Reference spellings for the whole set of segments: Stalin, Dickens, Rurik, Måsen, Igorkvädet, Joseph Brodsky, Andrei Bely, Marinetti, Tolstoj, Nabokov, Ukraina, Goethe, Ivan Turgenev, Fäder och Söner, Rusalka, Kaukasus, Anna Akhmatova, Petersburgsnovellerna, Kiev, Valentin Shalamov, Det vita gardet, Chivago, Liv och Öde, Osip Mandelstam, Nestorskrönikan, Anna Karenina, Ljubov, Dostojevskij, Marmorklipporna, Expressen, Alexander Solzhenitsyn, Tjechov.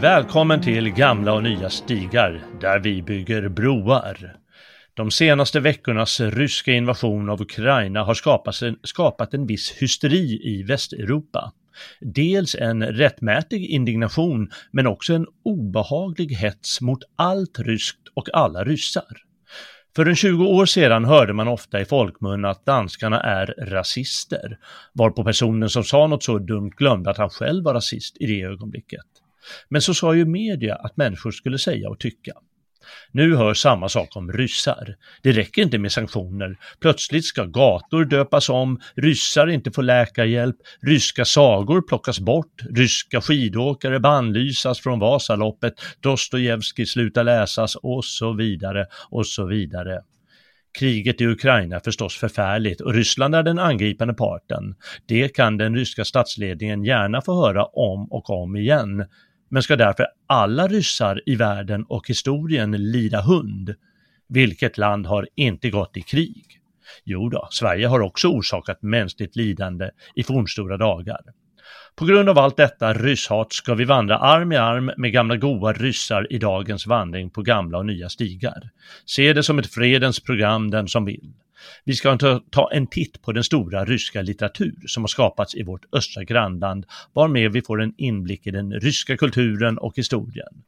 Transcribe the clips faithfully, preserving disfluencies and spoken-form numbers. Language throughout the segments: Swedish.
Välkommen till Gamla och nya stigar, där vi bygger broar. De senaste veckornas ryska invasion av Ukraina har skapat en, skapat en viss hysteri i Västeuropa. Dels en rättmätig indignation, men också en obehaglig hets mot allt ryskt och alla ryssar. För en tjugo år sedan hörde man ofta i folkmun att danskarna är rasister, varpå personen som sa något så dumt glömde att han själv var rasist i det ögonblicket. Men så sa ju media att människor skulle säga och tycka. Nu hör samma sak om ryssar. Det räcker inte med sanktioner. Plötsligt ska gator döpas om, ryssar inte får läkarhjälp, ryska sagor plockas bort, ryska skidåkare bannlysas från Vasaloppet, Dostojevskij slutar läsas och så vidare och så vidare. Kriget i Ukraina är förstås förfärligt och Ryssland är den angripande parten. Det kan den ryska statsledningen gärna få höra om och om igen. Men ska därför alla ryssar i världen och historien lida hund? Vilket land har inte gått i krig? Jo då, Sverige har också orsakat mänskligt lidande i fornstora dagar. På grund av allt detta rysshat ska vi vandra arm i arm med gamla goa ryssar i dagens vandring på gamla och nya stigar. Se det som ett fredens program den som vill. Vi ska ta en titt på den stora ryska litteratur som har skapats i vårt östra grannland, varmed vi får en inblick i den ryska kulturen och historien.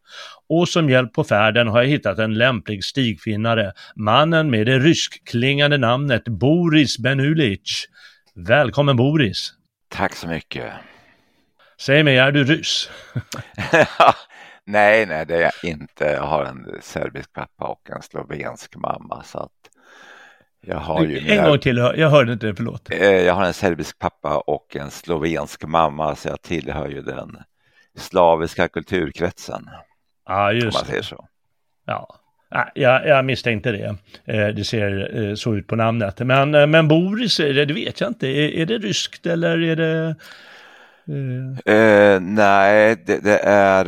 Och som hjälp på färden har jag hittat en lämplig stigfinnare, mannen med det ryskklingande namnet Boris Benulich. Välkommen Boris! Tack så mycket. Säg mig, är du ryss? nej, nej, det är jag inte. Jag har en serbisk pappa och en slovensk mamma. Så att jag har ju en mina... gång till, jag hörde inte det, förlåt. Jag har en serbisk pappa och en slovensk mamma, så jag tillhör ju den slaviska kulturkretsen. Ja, just det. Om man säger så. Ja. Jag, jag misstänkte det. Det ser så ut på namnet. Men, men Boris, det vet jag inte. Är, är det ryskt eller är det... Uh, nej, det, det är...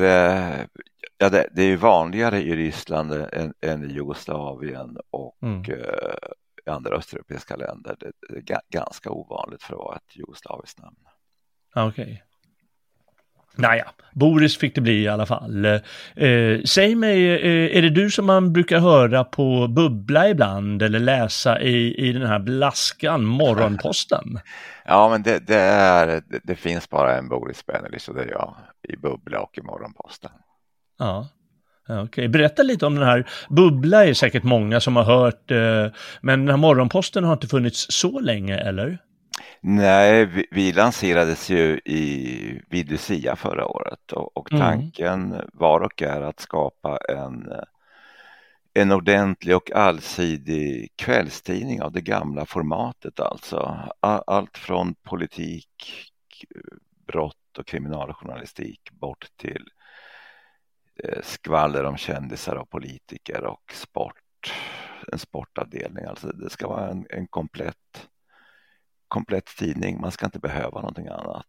Ja, det, det är ju vanligare i Ryssland än, än i Jugoslavien och mm. uh, andra östeuropeiska länder. Det, det är g- ganska ovanligt för att vara ett jugoslaviskt namn. Okej. Okay. Naja, Boris fick det bli i alla fall. Eh, säg mig, eh, är det du som man brukar höra på Bubbla ibland eller läsa i, i den här blaskan, Morgonposten? Ja, men det, det, är, det, det finns bara en Boris Benulich, så det är jag i Bubbla och i Morgonposten. Ja. Okej, berätta lite om den här. Bubbla är säkert många som har hört, eh, men den här Morgonposten har inte funnits så länge, eller? Nej, vi, vi lanserades ju i vid Lucia förra året och, och tanken mm. var och är att skapa en, en ordentlig och allsidig kvällstidning av det gamla formatet, alltså allt från politik, brott och kriminaljournalistik bort till skvaller om kändisar och politiker och sport, en sportavdelning, alltså det ska vara en, en komplett komplett tidning. Man ska inte behöva någonting annat.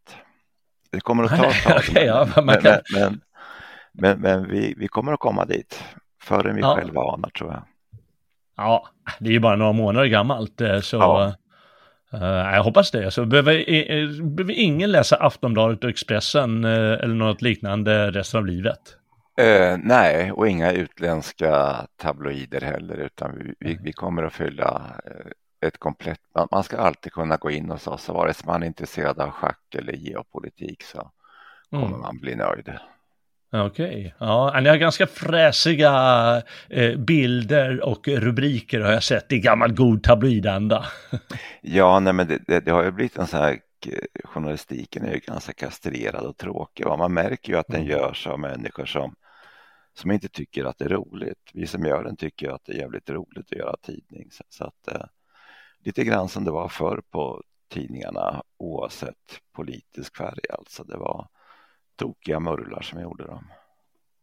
Det kommer att ta ett tag. Okay, ja, man men, kan... men, men, men, men vi, vi kommer att komma dit före vi ja. själva anar, tror jag. Ja, det är ju bara några månader gammalt. Så ja. uh, jag hoppas det. Så behöver, uh, behöver ingen läsa Aftonbladet och Expressen uh, eller något liknande resten av livet? Uh, nej, och inga utländska tabloider heller, utan vi, vi, vi kommer att fylla uh, ett komplett... Man, man ska alltid kunna gå in och så, så vare sig man är intresserad av schack eller geopolitik så kommer mm. man bli nöjd. Okej, okay. Ja, ni har ganska fräsiga eh, bilder och rubriker har jag sett i gammal god tabloidanda. Ja, nej, men det, det, det har ju blivit en sån här, journalistiken är ju ganska kastrerad och tråkig. Va? Man märker ju att den görs av människor som, som inte tycker att det är roligt. Vi som gör den tycker att det är jävligt roligt att göra tidning. Så, så att, eh, lite grann som det var förr på tidningarna oavsett politisk färg, alltså det var tokiga mörlar som gjorde dem.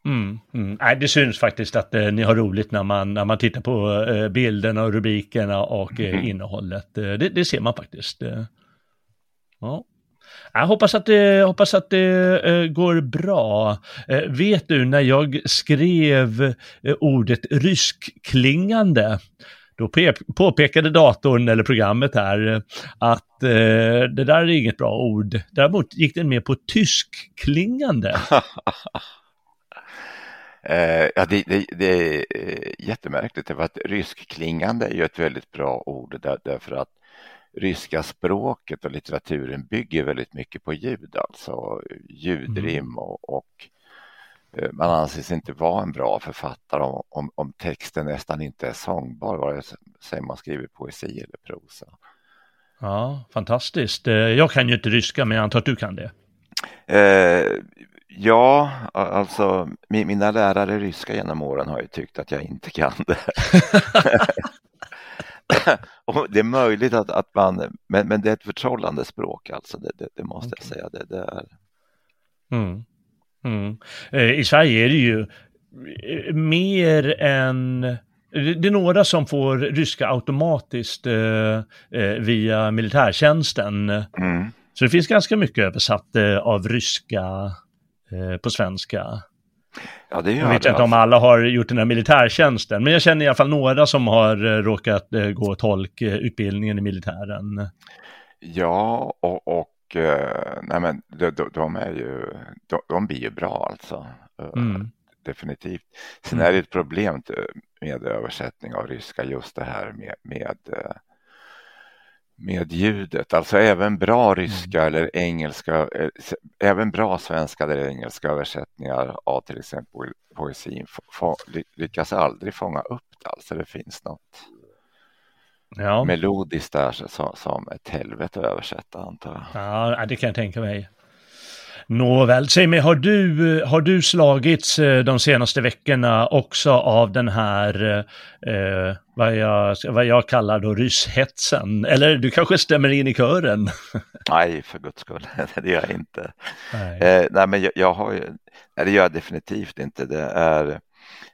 Mm, mm. Nej, det syns faktiskt att eh, ni har roligt när man, när man tittar på eh, bilderna och rubrikerna och eh, mm. innehållet. Eh, det, det ser man faktiskt. Eh, ja. Jag hoppas att det, hoppas att det eh, går bra. Eh, vet du, när jag skrev eh, ordet ryskklingande, då påpekade datorn eller programmet här att eh, det där är inget bra ord. Däremot gick den med på tyskklingande. eh, ja, det, det, det är jättemärkligt för att ryskklingande är ju ett väldigt bra ord där, därför att ryska språket och litteraturen bygger väldigt mycket på ljud, alltså ljudrim mm. och, och man anses inte vara en bra författare om, om, om texten nästan inte är sångbar, vare sig man skriver poesi eller prosa. Ja, fantastiskt. Jag kan ju inte ryska, men jag antar att du kan det. Eh, ja, alltså min, mina lärare i ryska genom åren har ju tyckt att jag inte kan det. Och det är möjligt att, att man, men, men det är ett förtrollande språk, alltså det, det, det måste okay. jag säga. Det, det är... Mm. Mm. I Sverige är det ju mer än det är några som får ryska automatiskt via militärtjänsten mm. så det finns ganska mycket översatt av ryska på svenska. Ja, det gör jag vet det, inte om alla har gjort den här militärtjänsten, men jag känner i alla fall några som har råkat gå tolkutbildningen i militären. Ja, och, och... Nej, men de, de, de är ju de, de blir ju bra alltså mm. definitivt. Sen är det ett problem med översättning av ryska, just det här med, med, med ljudet, alltså även bra ryska mm. eller engelska, även bra svenska eller engelska översättningar av till exempel poesin lyckas aldrig fånga upp det, alltså det finns något ja. Melodiskt där som, som ett helvete att översätta, antar jag. Ja, det kan jag tänka mig. Nåväl, säg mig, har du, har du slagits de senaste veckorna också av den här eh, vad, jag, vad jag kallar då rysshetsen? Eller du kanske stämmer in i kören? Nej, för guds skull, det gör jag inte. Nej, eh, nej men jag, jag har ju, nej, det gör jag definitivt inte. Det är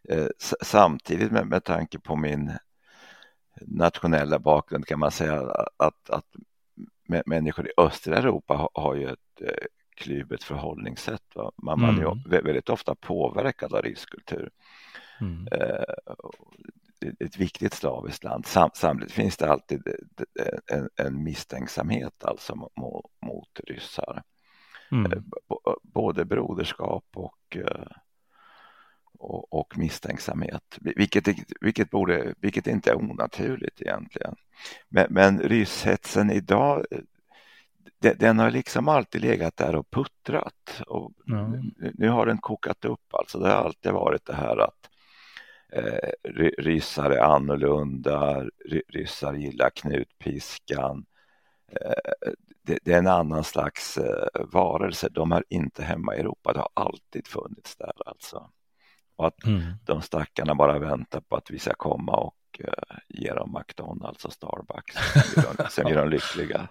eh, samtidigt med, med tanke på min nationella bakgrund kan man säga att, att människor i östra Europa har, har ju ett eh, kluvet förhållningssätt. Va? Man, mm. man är väldigt ofta påverkad av rysk kultur. Mm. Eh, ett viktigt slaviskt land. Sam, samtidigt finns det alltid en, en misstänksamhet alltså mot, mot ryssar. Mm. Eh, b- både broderskap och eh, Och, och misstänksamhet, vilket, vilket, borde, vilket inte är onaturligt egentligen. Men, men rysshetsen idag, den, den har liksom alltid legat där och puttrat. Och mm. nu, nu har den kokat upp, alltså det har alltid varit det här att eh, ryssar är annorlunda, ryssar gillar knutpiskan. Eh, det, det är en annan slags eh, varelse, de är inte hemma i Europa, det har alltid funnits där alltså. Och att mm. de stackarna bara väntar på att vi ska komma och uh, ge dem McDonalds och Starbucks. Sen är de lyckliga.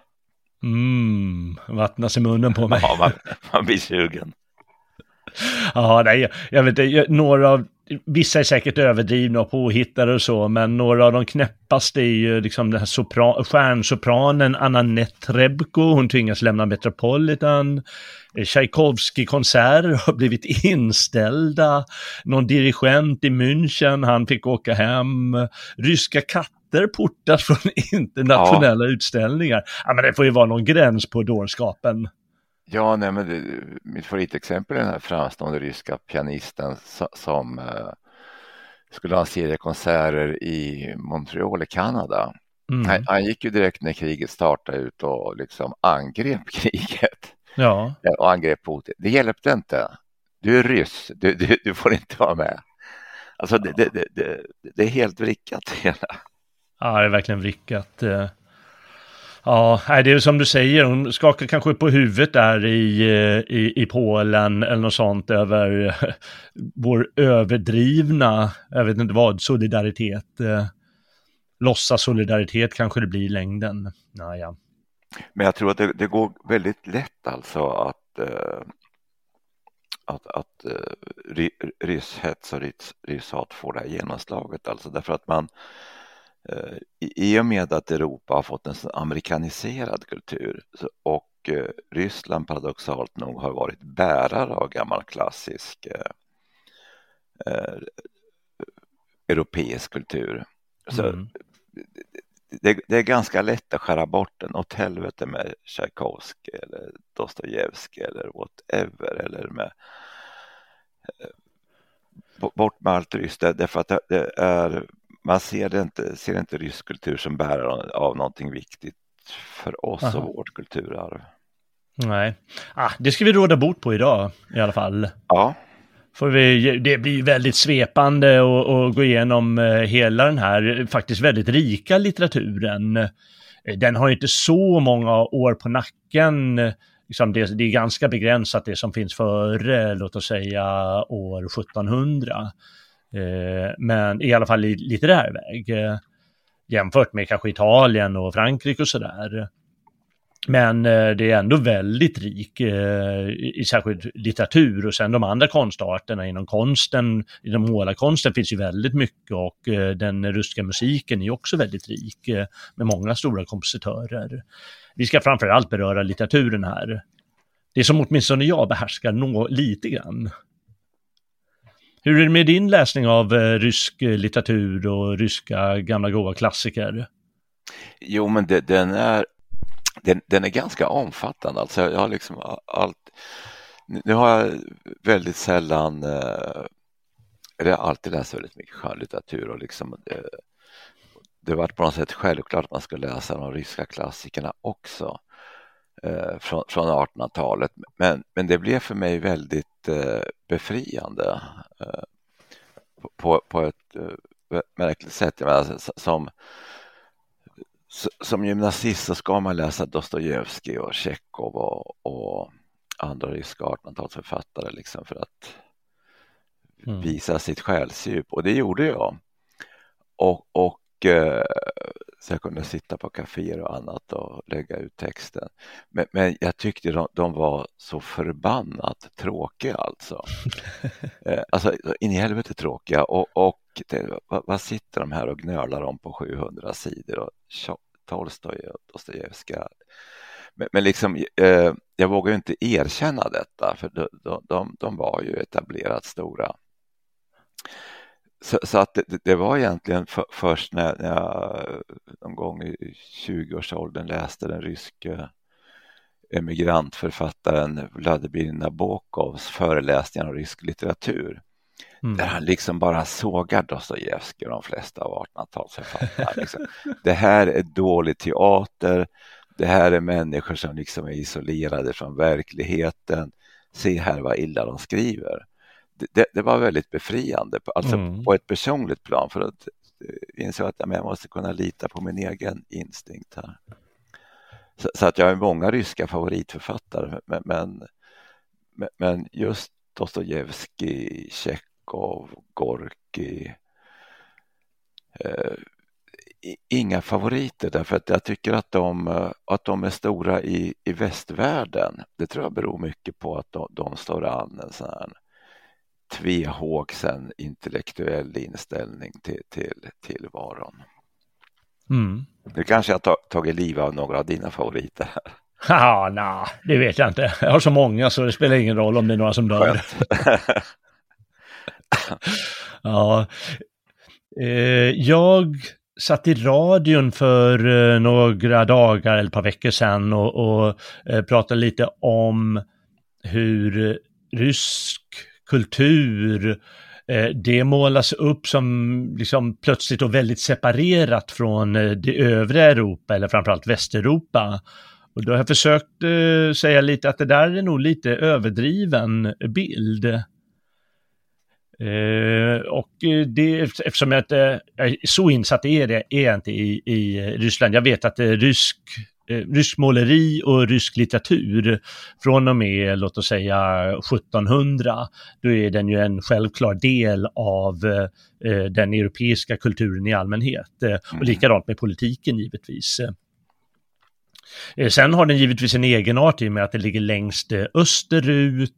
Mm, vattnas i munnen på mig. Ja, man, man blir sugen. Ja, nej, jag vet inte, några av vissa är säkert överdrivna och påhittade och så, men några av de knäppaste är ju liksom den här sopran, stjärnsopranen Anna Netrebko, hon tvingas lämna Metropolitan. Tchaikovsky-konserter har blivit inställda. Någon dirigent i München, han fick åka hem. Ryska katter portas från internationella ja. utställningar. Ja, men det får ju vara någon gräns på dårskapen. Ja, nej, men det, mitt favoritexempel är den här framstående ryska pianisten som eh, skulle ha seriekonserter i Montreal i Kanada. Mm. Han, han gick ju direkt när kriget startade ut och liksom angrep kriget. Ja. Och angrep Putin. Det hjälpte inte. Du är ryss. Du, du, du får inte vara med. Alltså det, ja. det, det, det, det är helt vrickat hela. Ja, det är verkligen vrickat. Ja, det är som du säger, hon skakar kanske på huvudet där i, i, i Polen eller något sånt över vår överdrivna, jag vet inte vad, solidaritet. Låtsas solidaritet kanske det blir i längden. Naja. Men jag tror att det, det går väldigt lätt alltså att, att, att rysshets och rysshat får det här genomslaget. Alltså därför att man i och med att Europa har fått en amerikaniserad kultur och Ryssland paradoxalt nog har varit bärare av gammal klassisk eh, europeisk kultur. Så mm. det, det är ganska lätt att skära bort den åt helvete med Tchaikovsky eller Dostojevskij eller whatever eller med eh, bort med allt ryskt därför att det är man ser det inte, ser inte rysk kultur som bärare av någonting viktigt för oss Aha. och vårt kulturarv. Nej, ah, det ska vi råda bort på idag i alla fall. Ja. För vi, det blir väldigt svepande och, och gå igenom hela den här faktiskt väldigt rika litteraturen. Den har ju inte så många år på nacken. Liksom det, det är ganska begränsat det som finns före, låt oss säga, år sjuttonhundra. Men i alla fall i litterär väg jämfört med kanske Italien och Frankrike och sådär. Men det är ändå väldigt rik i särskilt litteratur och sen de andra konstarterna inom konsten, inom målarkonsten finns ju väldigt mycket och den ryska musiken är också väldigt rik med många stora kompositörer. Vi ska framförallt beröra litteraturen här. Det är som åtminstone jag behärskar nå- lite grann. Hur är det med din läsning av rysk litteratur och ryska gamla goda klassiker? Jo, men det, den, är, den, den är ganska omfattande. Alltså jag har liksom allt, nu har jag väldigt sällan, eller jag har alltid läst väldigt mycket skönlitteratur och liksom, det, det har varit på något sätt självklart att man ska läsa de ryska klassikerna också från, från artonhundratalet. Men, men det blev för mig väldigt befriande på, på ett märkligt sätt. Menar, som, som gymnasist så ska man läsa Dostojevskij och Tjechov och, och andra ryska artonhundratalsförfattare liksom för att mm. visa sitt själsdjup. Och det gjorde jag. Och, och så jag kunde sitta på kaféer och annat och lägga ut texten. Men, men jag tyckte de, de var så förbannat tråkiga alltså. Alltså in i helvete tråkiga. Och, och det, vad, vad sitter de här och gnölar om på sjuhundra sidor? Och Tolstoj och Dostojevskij. Men, men liksom, eh, jag vågar ju inte erkänna detta. För de, de, de, de var ju etablerat stora. Så, så att det, det var egentligen för, först när, när jag någon gång i tjugoårsåldern läste den ryske emigrantförfattaren Vladimir Majakovskijs föreläsningar om rysk litteratur. Mm. Där han liksom bara sågar Dostojevskij och de flesta av artonhundratalsförfattarna. Liksom. Det här är dålig teater. Det här är människor som liksom är isolerade från verkligheten. Se här vad illa de skriver. Det, det var väldigt befriande alltså mm. på ett personligt plan för att insåg att jag måste kunna lita på min egen instinkt här. Så, så att jag har många ryska favoritförfattare men, men, men just Dostojevskij, Tjechov, Gorkij eh, inga favoriter därför att jag tycker att de, att de är stora i, i västvärlden. Det tror jag beror mycket på att de, de står an en sån här tvehågsen intellektuell inställning till, till, till varon. Mm. Nu kanske jag har tagit liv av några av dina favoriter här. Ja, nej, det vet jag inte. Jag har så många så det spelar ingen roll om det är några som dör. Ja, eh, jag satt i radion för eh, några dagar eller ett par veckor sedan och, och eh, pratade lite om hur rysk kultur eh, det målas upp som liksom plötsligt och väldigt separerat från eh, det övriga Europa eller framförallt Västeuropa. Och då har jag försökt eh, säga lite att det där är nog lite överdriven bild. Eh, och det, eftersom jag inte jag är så insatt i det är inte i, i Ryssland. Jag vet att det är rysk, eh, rysk måleri och rysk litteratur från och med, låt oss säga, sjuttonhundra. Då är den ju en självklar del av eh, den europeiska kulturen i allmänhet. Eh, och likadant med politiken givetvis. Sen har den givetvis en egenart i och med att det ligger längst österut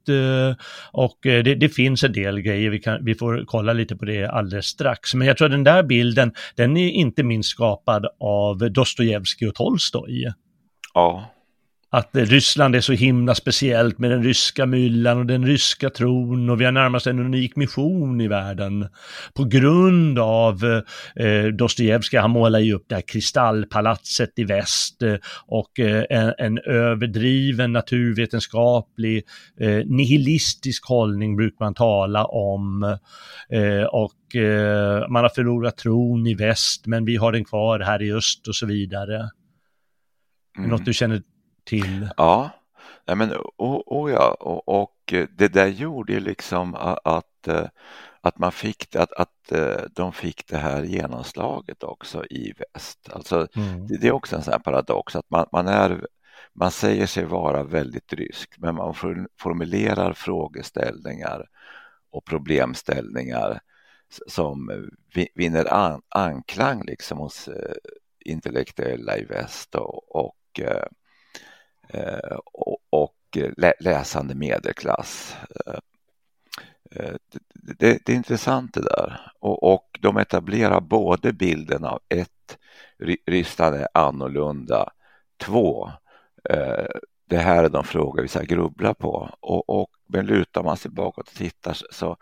och det, det finns en del grejer, vi, kan, vi får kolla lite på det alldeles strax. Men jag tror att den där bilden, den är inte minst skapad av Dostojevskij och Tolstoj. Ja. Att Ryssland är så himla speciellt med den ryska myllan och den ryska tron och vi har närmast en unik mission i världen. På grund av eh, Dostojevskij, han målar ju upp det här kristallpalatset i väst eh, och eh, en, en överdriven naturvetenskaplig eh, nihilistisk hållning brukar man tala om eh, och eh, man har förlorat tron i väst men vi har den kvar här i öst och så vidare. Mm. Något du känner till. Ja, men och, och ja och, och det där gjorde ju liksom att att man fick att att de fick det här genomslaget också i väst. Alltså mm. det, det är också en sån här paradox att man man är man säger sig vara väldigt rysk, men man formulerar frågeställningar och problemställningar som vinner an, anklang liksom hos intellektuella i väst och, och Och, och läsande medelklass. Det, det, det är intressant det där. Och, och de etablerar både bilden av ett, Ryssland är annorlunda. Två, det här är de frågor vi ska grubbla på. Och, och men lutar man sig bakåt och tittar så,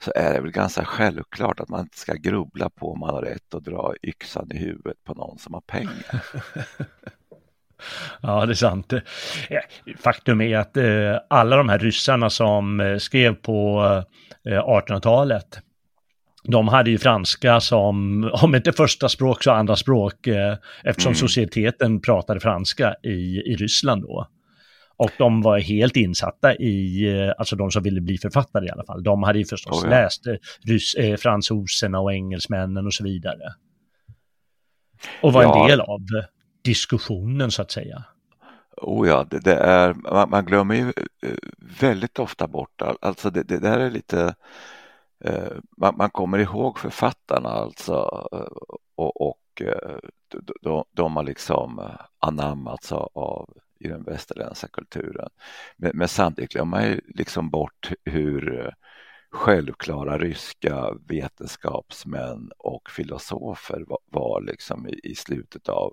så är det väl ganska självklart att man inte ska grubbla på om man har rätt att dra yxan i huvudet på någon som har pengar. Ja, det är sant. Faktum är att eh, alla de här ryssarna som skrev på eh, artonhundratalet, de hade ju franska som, om inte första språk så andra språk, eh, eftersom mm. societeten pratade franska i, i Ryssland då. Och de var helt insatta i, alltså de som ville bli författare i alla fall, de hade ju förstås oh, ja. läst rys, eh, fransoserna och engelsmännen och så vidare. Och var ja. en del av diskussionen så att säga. Oh ja, det, det är, man, man glömmer ju väldigt ofta bort. Alltså det, det där är lite eh, man, man kommer ihåg författarna alltså och, och de, de har liksom anammats av i den västerländska kulturen. Men, men samtidigt glömmer man ju liksom bort hur självklara ryska vetenskapsmän och filosofer var, var liksom i, i slutet av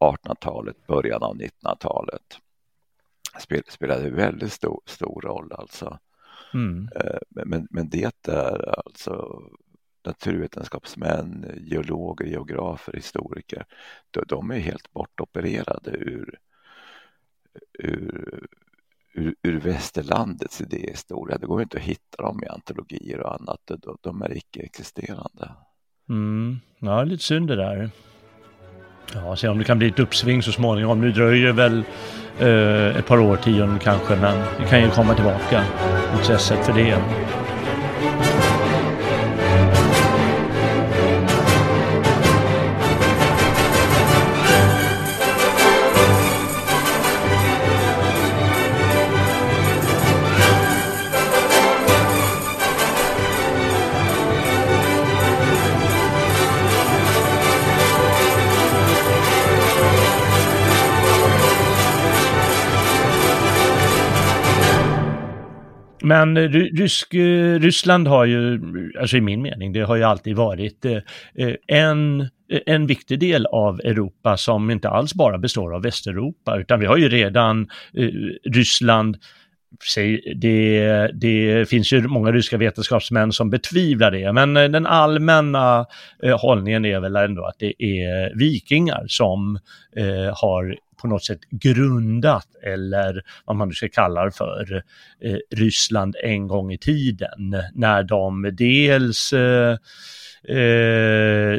artonhundratalet, början av nittonhundratalet Spel, spelade ju väldigt stor, stor roll alltså. Mm. Men, men det är alltså naturvetenskapsmän, geologer, geografer, historiker, de, de är helt bortopererade ur, ur, ur, ur västerlandets idéhistoria. Det går inte att hitta dem i antologier och annat. De, de är icke-existerande. Mm. Ja, lite synd det där. Ja, se om det kan bli ett uppsving så småningom. Nu dröjer väl eh, ett par årtionden kanske, men det kan ju komma tillbaka intresset för det. Men rysk, Ryssland har ju, alltså i min mening, det har ju alltid varit en, en viktig del av Europa som inte alls bara består av Västeuropa, utan vi har ju redan Ryssland. Det, det finns ju många ryska vetenskapsmän som betvivlar det, men den allmänna eh, hållningen är väl ändå att det är vikingar som eh, har på något sätt grundat, eller vad man nu ska kalla för, eh, Ryssland en gång i tiden, när de dels eh, eh,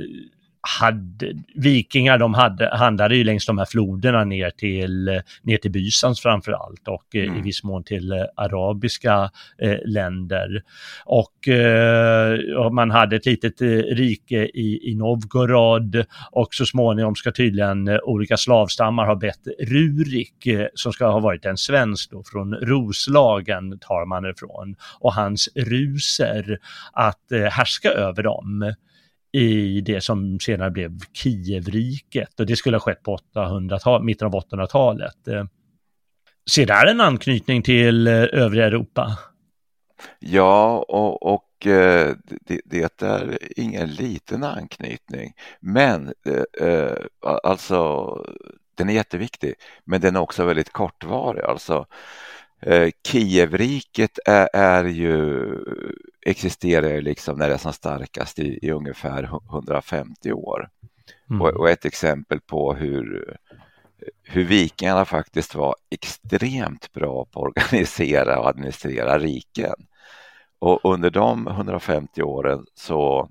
hade, vikingar de hade, handlade ju längs de här floderna ner till, ner till Bysans framförallt, och mm. i viss mån till eh, arabiska eh, länder, och, eh, och man hade ett litet eh, rike i, i Novgorod, och så småningom ska tydligen eh, olika slavstammar ha bett Rurik, eh, som ska ha varit en svensk då, från Roslagen tar man ifrån, och hans ruser att eh, härska över dem i det som senare blev Kievriket, och det skulle ha skett på åttahundratalet, mitten av åttahundratalet. Ser där en anknytning till övriga Europa? Ja, och, och det, det är ingen liten anknytning, men alltså den är jätteviktig, men den är också väldigt kortvarig. Alltså Kievriket är, är ju, existerar ju liksom när det är som starkast i, i ungefär hundrafemtio år. Mm. Och, och ett exempel på hur, hur vikingarna faktiskt var extremt bra på att organisera och administrera riken. Och under de hundrafemtio åren så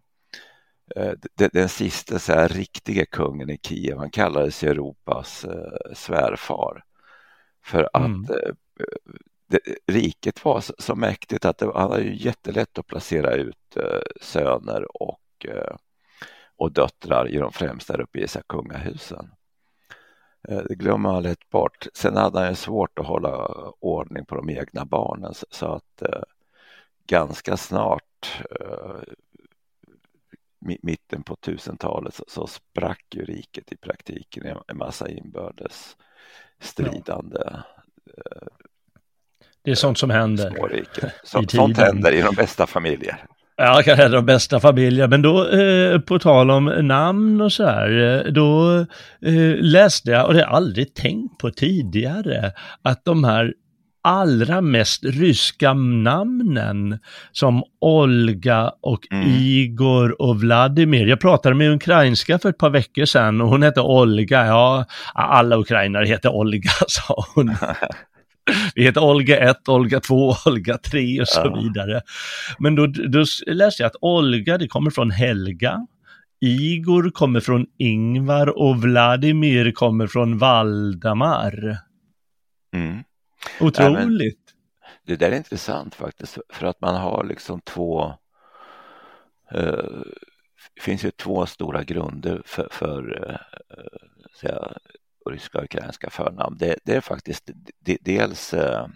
eh, den, den sista så här, riktiga kungen i Kiev, han kallades Europas eh, svärfar. För att mm. det, riket var så, så mäktigt att det var ju jättelätt att placera ut eh, söner och, eh, och döttrar i de främsta europeiska kungahusen. Eh, det glömmer man lätt bort. Sen hade han ju svårt att hålla ordning på de egna barnen, så, så att eh, ganska snart eh, mitten på tusentalet så, så sprack ju riket i praktiken i en massa inbördes stridande. Ja. Det är sånt som händer. Så, sånt händer i de bästa familjer. Ja, kanske de bästa familjer. Men då, eh, på tal om namn och så här, då eh, läste jag, och det har jag aldrig tänkt på tidigare, att de här allra mest ryska namnen som Olga och mm. Igor och Vladimir. Jag pratade med ukrainska för ett par veckor sedan, och hon hette Olga. Ja, alla ukrainare heter Olga, sa hon. Vi heter Olga ett, Olga två, Olga tre och så ja. vidare. Men då, då läste jag att Olga, det kommer från Helga. Igor kommer från Ingvar, och Vladimir kommer från Valdemar. Mm. Otroligt. Ja, det där är intressant faktiskt, för att man har liksom två eh, finns ju två stora grunder för, för eh, så jag, ryska och ukrainska förnamn. Det, det är faktiskt de, dels eh,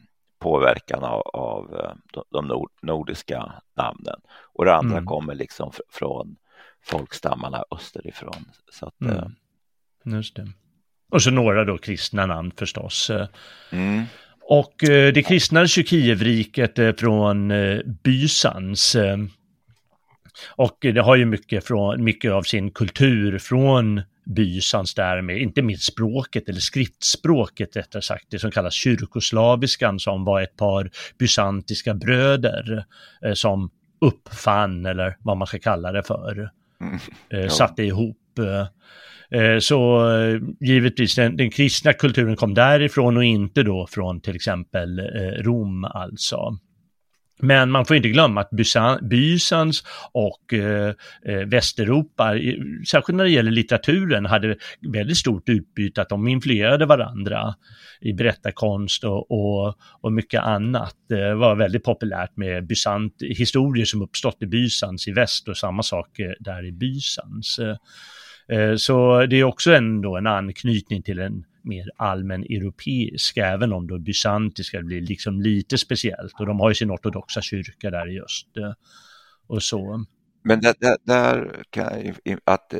påverkan av, av de, de nord, nordiska namnen, och det andra mm. kommer liksom fr, från folkstammarna österifrån. Så att, mm. eh, just det. Och så några då kristna namn förstås. Mm. Och det kristnades ju Kievriket från Bysans, och det har ju mycket, från, mycket av sin kultur från Bysans därmed, inte minst språket, eller skriftspråket rättare sagt, det som kallas kyrkoslaviskan, som var ett par bysantiska bröder som uppfann, eller vad man ska kalla det för, mm. ja. satte ihop. Så givetvis den, den kristna kulturen kom därifrån, och inte då från till exempel Rom alltså. Men man får inte glömma att Bysan, Bysans och eh, Västeuropa, särskilt när det gäller litteraturen, hade väldigt stort utbyte, att de influerade varandra i berättarkonst och, och, och mycket annat. Det var väldigt populärt med Bysant, historier som uppstått i Bysans i väst, och samma sak där i Bysans. Så det är också ändå en anknytning till en mer allmän europeisk, även om då bysantiska blir liksom lite speciellt, och de har ju sin ortodoxa kyrka där i öst och så. Men där, där, där kan jag, att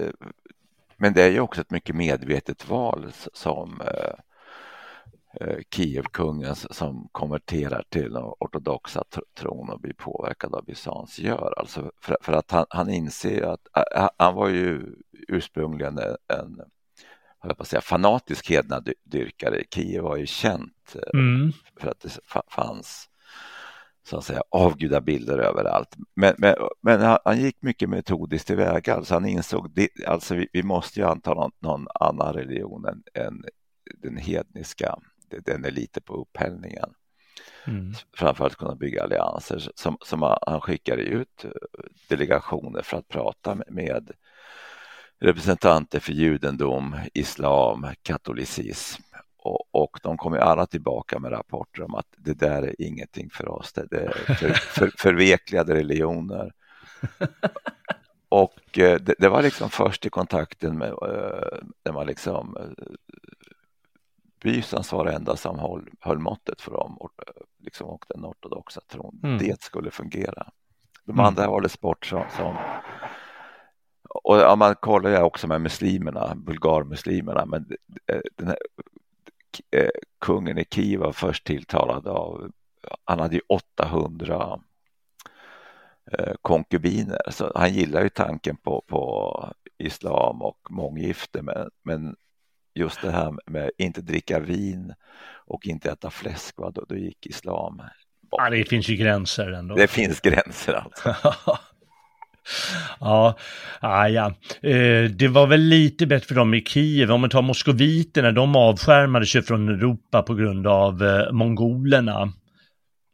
men det är ju också ett mycket medvetet val som Kievkungen som konverterar till den ortodoxa tron och blir påverkad av Bysans gör. Alltså för, för att han, han inser att han var ju ursprungligen en, jag vill säga, fanatisk hednadyrkare. Kiev var ju känt mm. för att det fanns så att säga avgudabilder överallt. Men, men, men han, han gick mycket metodiskt tillväga. Alltså han insåg att alltså vi, vi måste ju anta någon, någon annan religion än, än den hedniska. Den är lite på upphällningen. Mm. Framförallt kunna bygga allianser. Som, som han skickade ut delegationer för att prata med, med representanter för judendom, islam, katolicism. Och, och de kommer alla tillbaka med rapporter om att det där är ingenting för oss. Det är för, för, förvekligade religioner. Och det, det var liksom först i kontakten med där man liksom Bysans var det enda som höll, höll måttet för dem och, liksom, och den ortodoxa tron. Mm. Det skulle fungera. De andra var det sport som... som och ja, man kollar ju också med muslimerna, bulgarmuslimerna, men den här, kungen i Kiev var först tilltalad av... Han hade ju åttahundra eh, konkubiner. Så han gillar ju tanken på, på islam och månggifte, men... men just det här med inte dricka vin och inte äta fläsk, va? Då, då gick islam bort. Ja, det finns ju gränser ändå. Det finns gränser alltså. ja, ah, ja. Eh, det var väl lite bättre för dem i Kiev. Om man tar moskoviterna, de avskärmade sig från Europa på grund av eh, mongolerna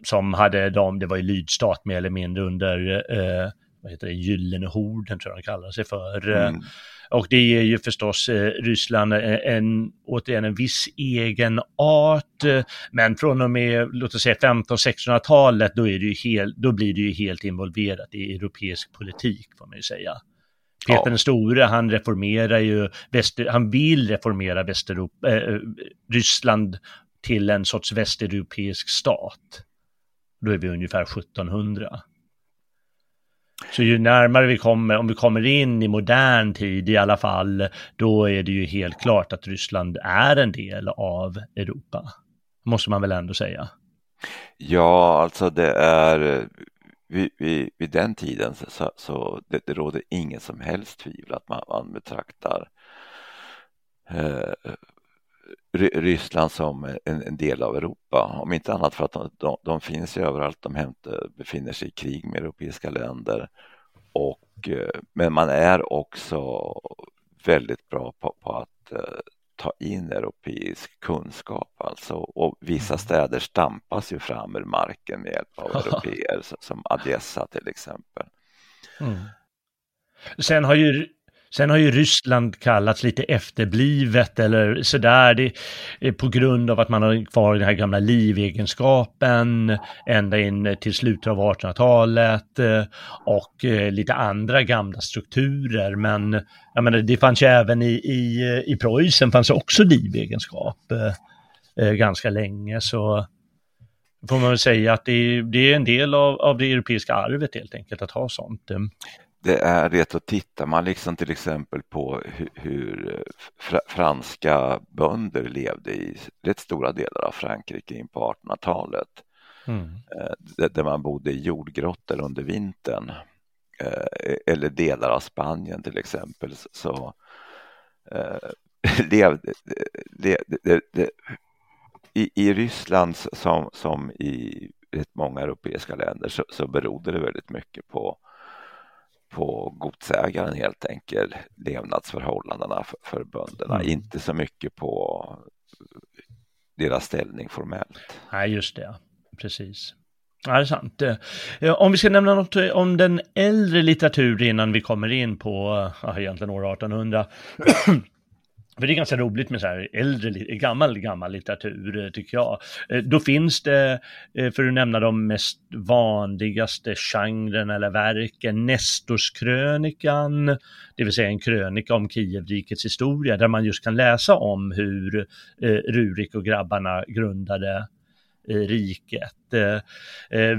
som hade dem, det var ju lydstat mer eller mindre under eh, vad heter det, gyllene horden tror jag de kallar sig för. Mm. Och det är ju förstås eh, Ryssland en, återigen en viss egen art, eh, men från och med låt oss säga femton sextonhundratalet då, är det ju helt, då blir det ju helt involverat i europeisk politik får man ju säga. Peter ja. Den store, han reformerar ju Väster, han vill reformera Västeuropa, eh, Ryssland till en sorts västeuropeisk stat. Då är vi ungefär sjuttonhundra. Så ju närmare vi kommer, om vi kommer in i modern tid i alla fall, då är det ju helt klart att Ryssland är en del av Europa. Måste man väl ändå säga. Ja, alltså det är, vid, vid, vid den tiden så, så det, det råder ingen som helst tvivel att man, man betraktar eh, Ryssland som en, en del av Europa, om inte annat för att de, de, de finns ju överallt, de hämtar, befinner sig i krig med europeiska länder och, men man är också väldigt bra på, på att eh, ta in europeisk kunskap alltså, och vissa städer stampas ju fram ur marken med hjälp av europeer som Odessa till exempel. Mm. Sen har ju Sen har ju Ryssland kallats lite efterblivet eller sådär, det är på grund av att man har kvar den här gamla livegenskapen ända in till slutet av artonhundratalet och lite andra gamla strukturer, men jag menar, det fanns ju även i, i, i Preussen fanns också livegenskap ganska länge, så får man väl säga att det, det är en del av, av det europeiska arvet helt enkelt att ha sånt. Det är det att titta man liksom till exempel på hur, hur fr- franska bönder levde i rätt stora delar av Frankrike in på artonhundratalet. Mm. Där man bodde i jordgrottor under vintern. Eller delar av Spanien till exempel. Så äh, levde le, det, det, i, i Ryssland som, som i rätt många europeiska länder så, så berodde det väldigt mycket på på godsägaren helt enkelt, levnadsförhållandena för, för bönderna, mm. inte så mycket på deras ställning formellt. Nej, just det. Precis. Ja, det är sant. Om vi ska nämna något om den äldre litteraturen innan vi kommer in på ja, egentligen år artonhundra. För det är ganska roligt med så här äldre, gammal, gammal litteratur tycker jag. Då finns det, för att nämna de mest vanligaste genren eller verken, Nestorskrönikan, det vill säga en krönika om Kievrikets historia där man just kan läsa om hur Rurik och grabbarna grundade riket.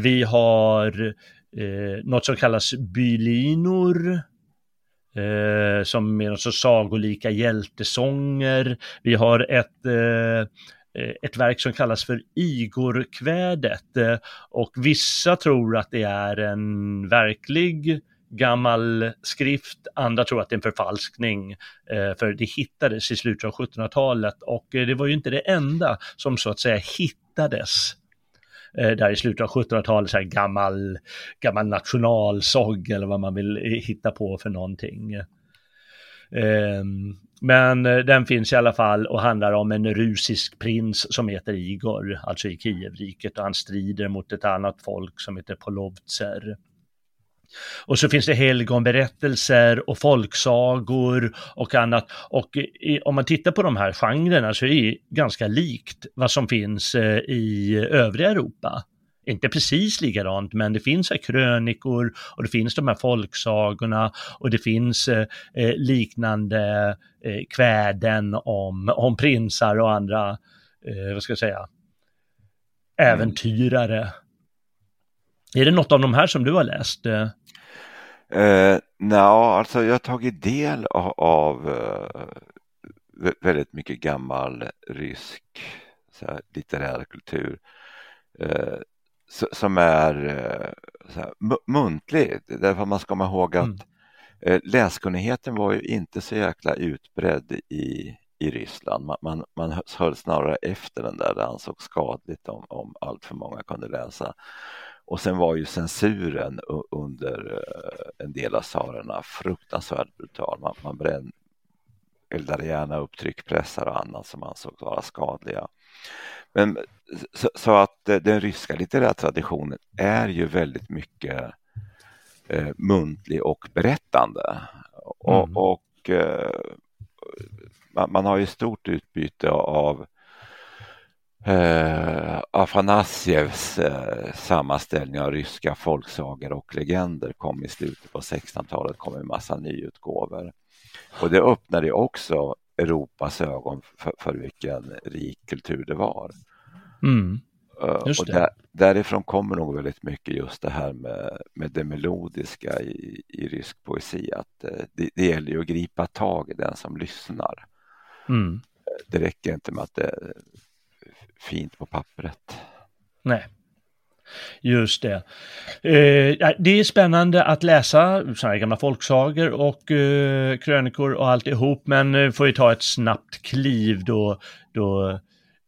Vi har något som kallas bylinor, Eh, som är något så sagolika hjältesånger. Vi har ett eh, ett verk som kallas för Igorkvädet, och vissa tror att det är en verklig gammal skrift, andra tror att det är en förfalskning, för det hittades i slutet av sjuttonhundratalet, och det var ju inte det enda som så att säga hittades där i slutet av sjuttonhundratalet, så här gammal, gammal nationalsång eller vad man vill hitta på för någonting. Men den finns i alla fall och handlar om en rusisk prins som heter Igor, alltså i Kievriket, och han strider mot ett annat folk som heter Polovtser. Och så finns det helgonberättelser och folksagor och annat, och i, om man tittar på de här genrerna så är det ganska likt vad som finns i övriga Europa. Inte precis likadant, men det finns här krönikor och det finns de här folksagorna och det finns eh, liknande eh, kväden om, om prinsar och andra, eh, vad ska jag säga, äventyrare. Är det något av de här som du har läst? Uh, no, alltså jag har tagit del av, av uh, väldigt mycket gammal rysk så här, litterär kultur uh, so, som är uh, så här, m- muntlig. Därför man ska komma ihåg att mm. uh, läskunnigheten var ju inte så jäkla utbredd i, i Ryssland. Man, man, man höll snarare efter den där, det ansågs skadligt om, om allt för många kunde läsa. Och sen var ju censuren under en del av tsarerna fruktansvärt brutal. Man, man brände, eldade gärna upp tryckpressar och annat som ansågs vara skadliga. Men, så, så att den ryska litterära traditionen är ju väldigt mycket eh, muntlig och berättande. Och, mm. och eh, man, man har ju stort utbyte av Uh, Afanasievs uh, sammanställning av ryska folksagor och legender kom i slutet på sextonhundratalet, kom en massa nyutgåvor, och det öppnade också Europas ögon för, för vilken rik kultur det var. Mm. Just uh, och det. Där, därifrån kommer nog väldigt mycket just det här med, med det melodiska i, i rysk poesi, att uh, det, det gäller ju att gripa tag i den som lyssnar. Mm. Uh, det räcker inte med att det fint på pappret. Nej, just det. Eh, det är spännande att läsa sådana här gamla folksagor och eh, krönikor och alltihop, men eh, får ju ta ett snabbt kliv då, då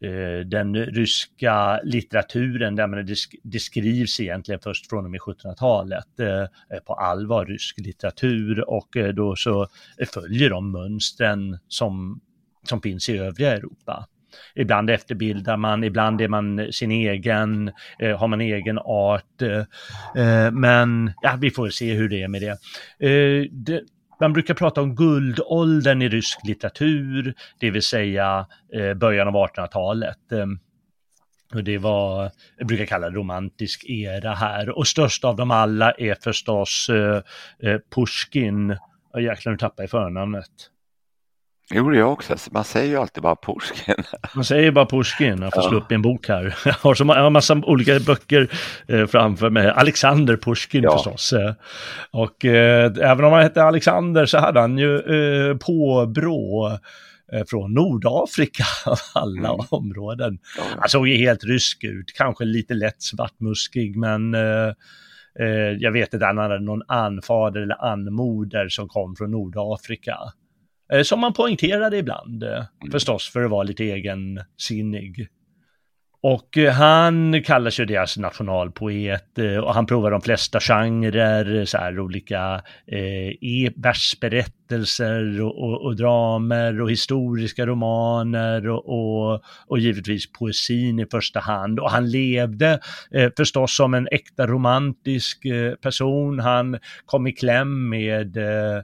eh, den ryska litteraturen, där man, det, det skrivs egentligen först från och med sjuttonhundratalet eh, på allvar rysk litteratur, och eh, då så följer de mönstren som, som finns i övriga Europa. Ibland efterbildar man, ibland är man sin egen, eh, har man egen art. Eh, men ja, vi får se hur det är med det. Eh, det man brukar prata om guldåldern i rysk litteratur, det vill säga eh, början av artonhundratalet. Eh, och det var, jag brukar kalla det romantisk era här. Och störst av dem alla är förstås eh, Pushkin. Jag jäklar, nu tappar jag förnamnet. Jo, jag också. Man säger ju alltid bara Pushkin. Man säger bara Pushkin. Jag får ja. slå upp en bok här. Jag har, så, jag har massa olika böcker eh, framför mig. Alexander Pushkin ja. förstås. Och eh, även om han hette Alexander så hade han ju eh, påbrå eh, från Nordafrika av alla mm. områden. Ja. Han såg ju helt rysk ut. Kanske lite lätt svartmuskig, men... Eh, eh, jag vet att han hade någon anfader eller anmoder som kom från Nordafrika. Som man poängterade ibland, mm. förstås, för att vara lite egensinnig. Och han kallas ju deras nationalpoet, och han provar de flesta genrer, så här olika eh, versberättelser och, och, och dramer och historiska romaner och, och, och givetvis poesin i första hand. Och han levde eh, förstås som en äkta romantisk eh, person. Han kom i kläm med, eh,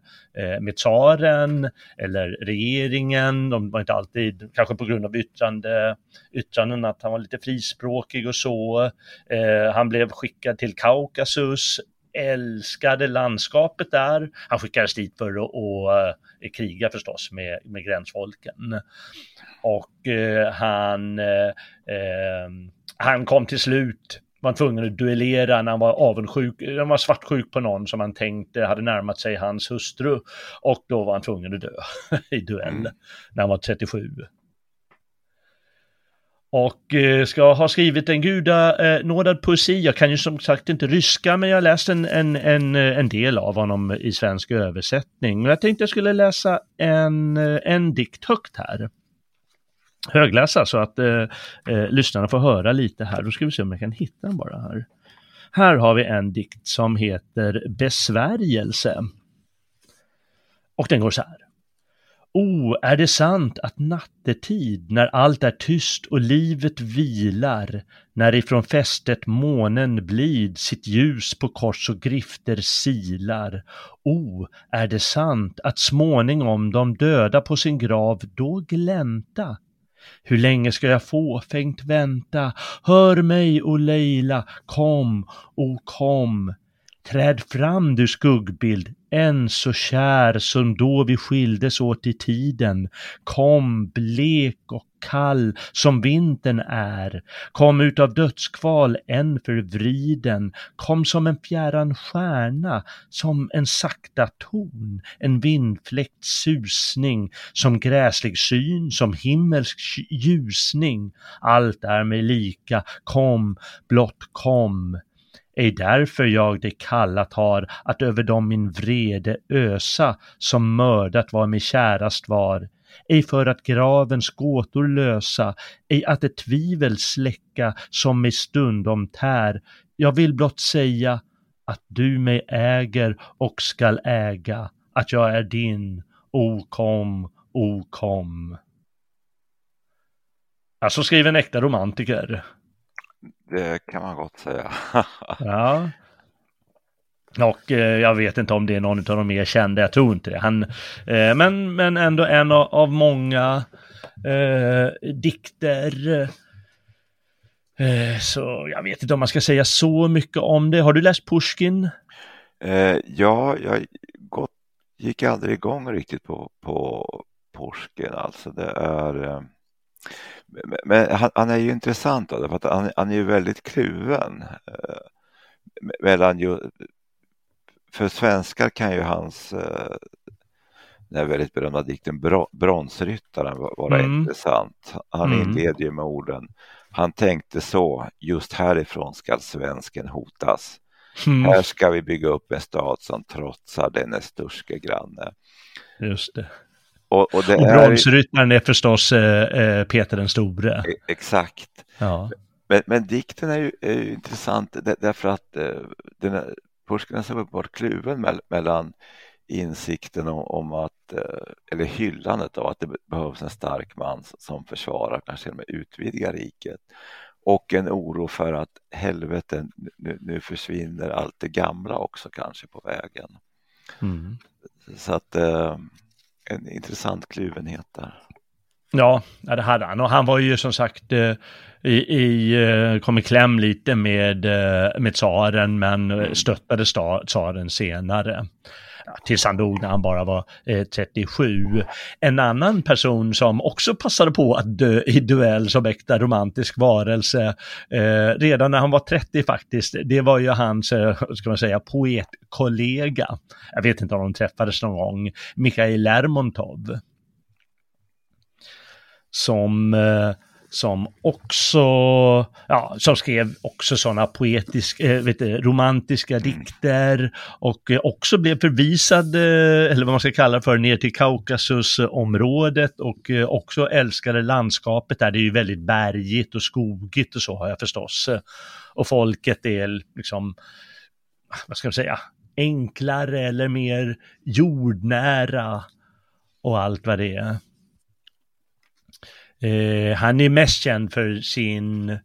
med tsaren eller regeringen. De var inte alltid, kanske på grund av yttrande, yttranden att han var lite frispråkig och så. Eh, han blev skickad till Kaukasus, älskade landskapet där. Han skickades dit för att och, och kriga förstås med, med gränsfolken. Och eh, han, eh, han kom till slut, var tvungen att duellera när han var avundsjuk, han var svartsjuk på någon som han tänkte hade närmat sig hans hustru, och då var han tvungen att dö i duell mm. när han var trettiosju. och eh, ska ha skrivit en gudanådad eh, poesi. Jag kan ju som sagt inte ryska, men jag har läst en, en, en, en del av honom i svensk översättning. Men jag tänkte jag skulle läsa en, en dikt högt här. Högläsa så att eh, eh, lyssnarna får höra lite här. Då ska vi se om jag kan hitta den bara här. Här har vi en dikt som heter Besvärjelse. Och den går så här. O, oh, är det sant att nattetid, när allt är tyst och livet vilar, när ifrån fästet månen blid sitt ljus på kors och grifter silar, o, oh, är det sant att småningom de döda på sin grav då glänta? Hur länge ska jag fåfängt vänta? Hör mig, o Leila, kom, o kom. Träd fram, du skuggbild, än så kär som då vi skildes åt i tiden. Kom, blek och kall som vintern är. Kom ut av dödskval, än förvriden. Kom som en fjärran stjärna, som en sakta ton, en vindfläkt susning, som gräslig syn, som himmelsk ljusning. Allt är mig lika, kom, blott kom. Ej därför jag det kallat har att över dem min vrede ösa som mördat var min kärast var. Ej för att gravens gåtor lösa, ej att ett tvivel släcka som mig stundom tär. Jag vill blott säga att du mig äger och skall äga, att jag är din, o kom, o kom. Alltså skriver en äkta romantiker. Det kan man gott säga. Ja. Och eh, jag vet inte om det är någon av de mer kända, jag tror inte det. Han, eh, men, men ändå en av, av många eh, dikter. Eh, så jag vet inte om man ska säga så mycket om det. Har du läst Pushkin? Eh, ja, jag gott, gick aldrig igång riktigt på, på Pushkin. Alltså det är... Eh... Men han, han är ju intressant då, för att han, han är ju väldigt kluven eh, mellan ju, för svenskar kan ju hans eh, den här väldigt berömda dikten Bronsryttaren vara mm. intressant. Han mm. inleder ju med orden: han tänkte så, just härifrån ska svensken hotas. Mm. Här ska vi bygga upp en stad som trotsar denna sturske granne. Just det. Och, och, och bronsryttaren är, är förstås eh, Peter den store. Exakt. Ja. Men, men dikten är ju, är ju intressant där, därför att eh, den här, Pushkin har varit kluven mell, mellan insikten om, om att, eh, eller hyllandet av att det behövs en stark man som försvarar, kanske med utvidgar riket, och en oro för att helvetet nu, nu försvinner allt det gamla också kanske på vägen. Mm. Så att... Eh, en intressant kluvenhet där. Ja, det hade han. Och han var ju som sagt i, i kom i kläm lite med, med tsaren, men stöttade tsaren senare. Ja, tills han dog när han bara var eh, trettiosju. En annan person som också passade på att dö i duell som äkta romantisk varelse eh, redan när han var trettio faktiskt, det var ju hans eh, ska man säga, poetkollega. Jag vet inte om de träffades någon gång. Mikhail Lermontov. Som... Eh, som också ja, som skrev också sådana poetiska, eh, vet du, romantiska dikter, och eh, också blev förvisad, eh, eller vad man ska kalla för, ner till Kaukasusområdet, och eh, också älskade landskapet där. Det är ju väldigt bergigt och skogigt och så, har jag förstås. Och folket är liksom, vad ska jag säga, enklare eller mer jordnära och allt vad det är. Eh, han är mest känd för sin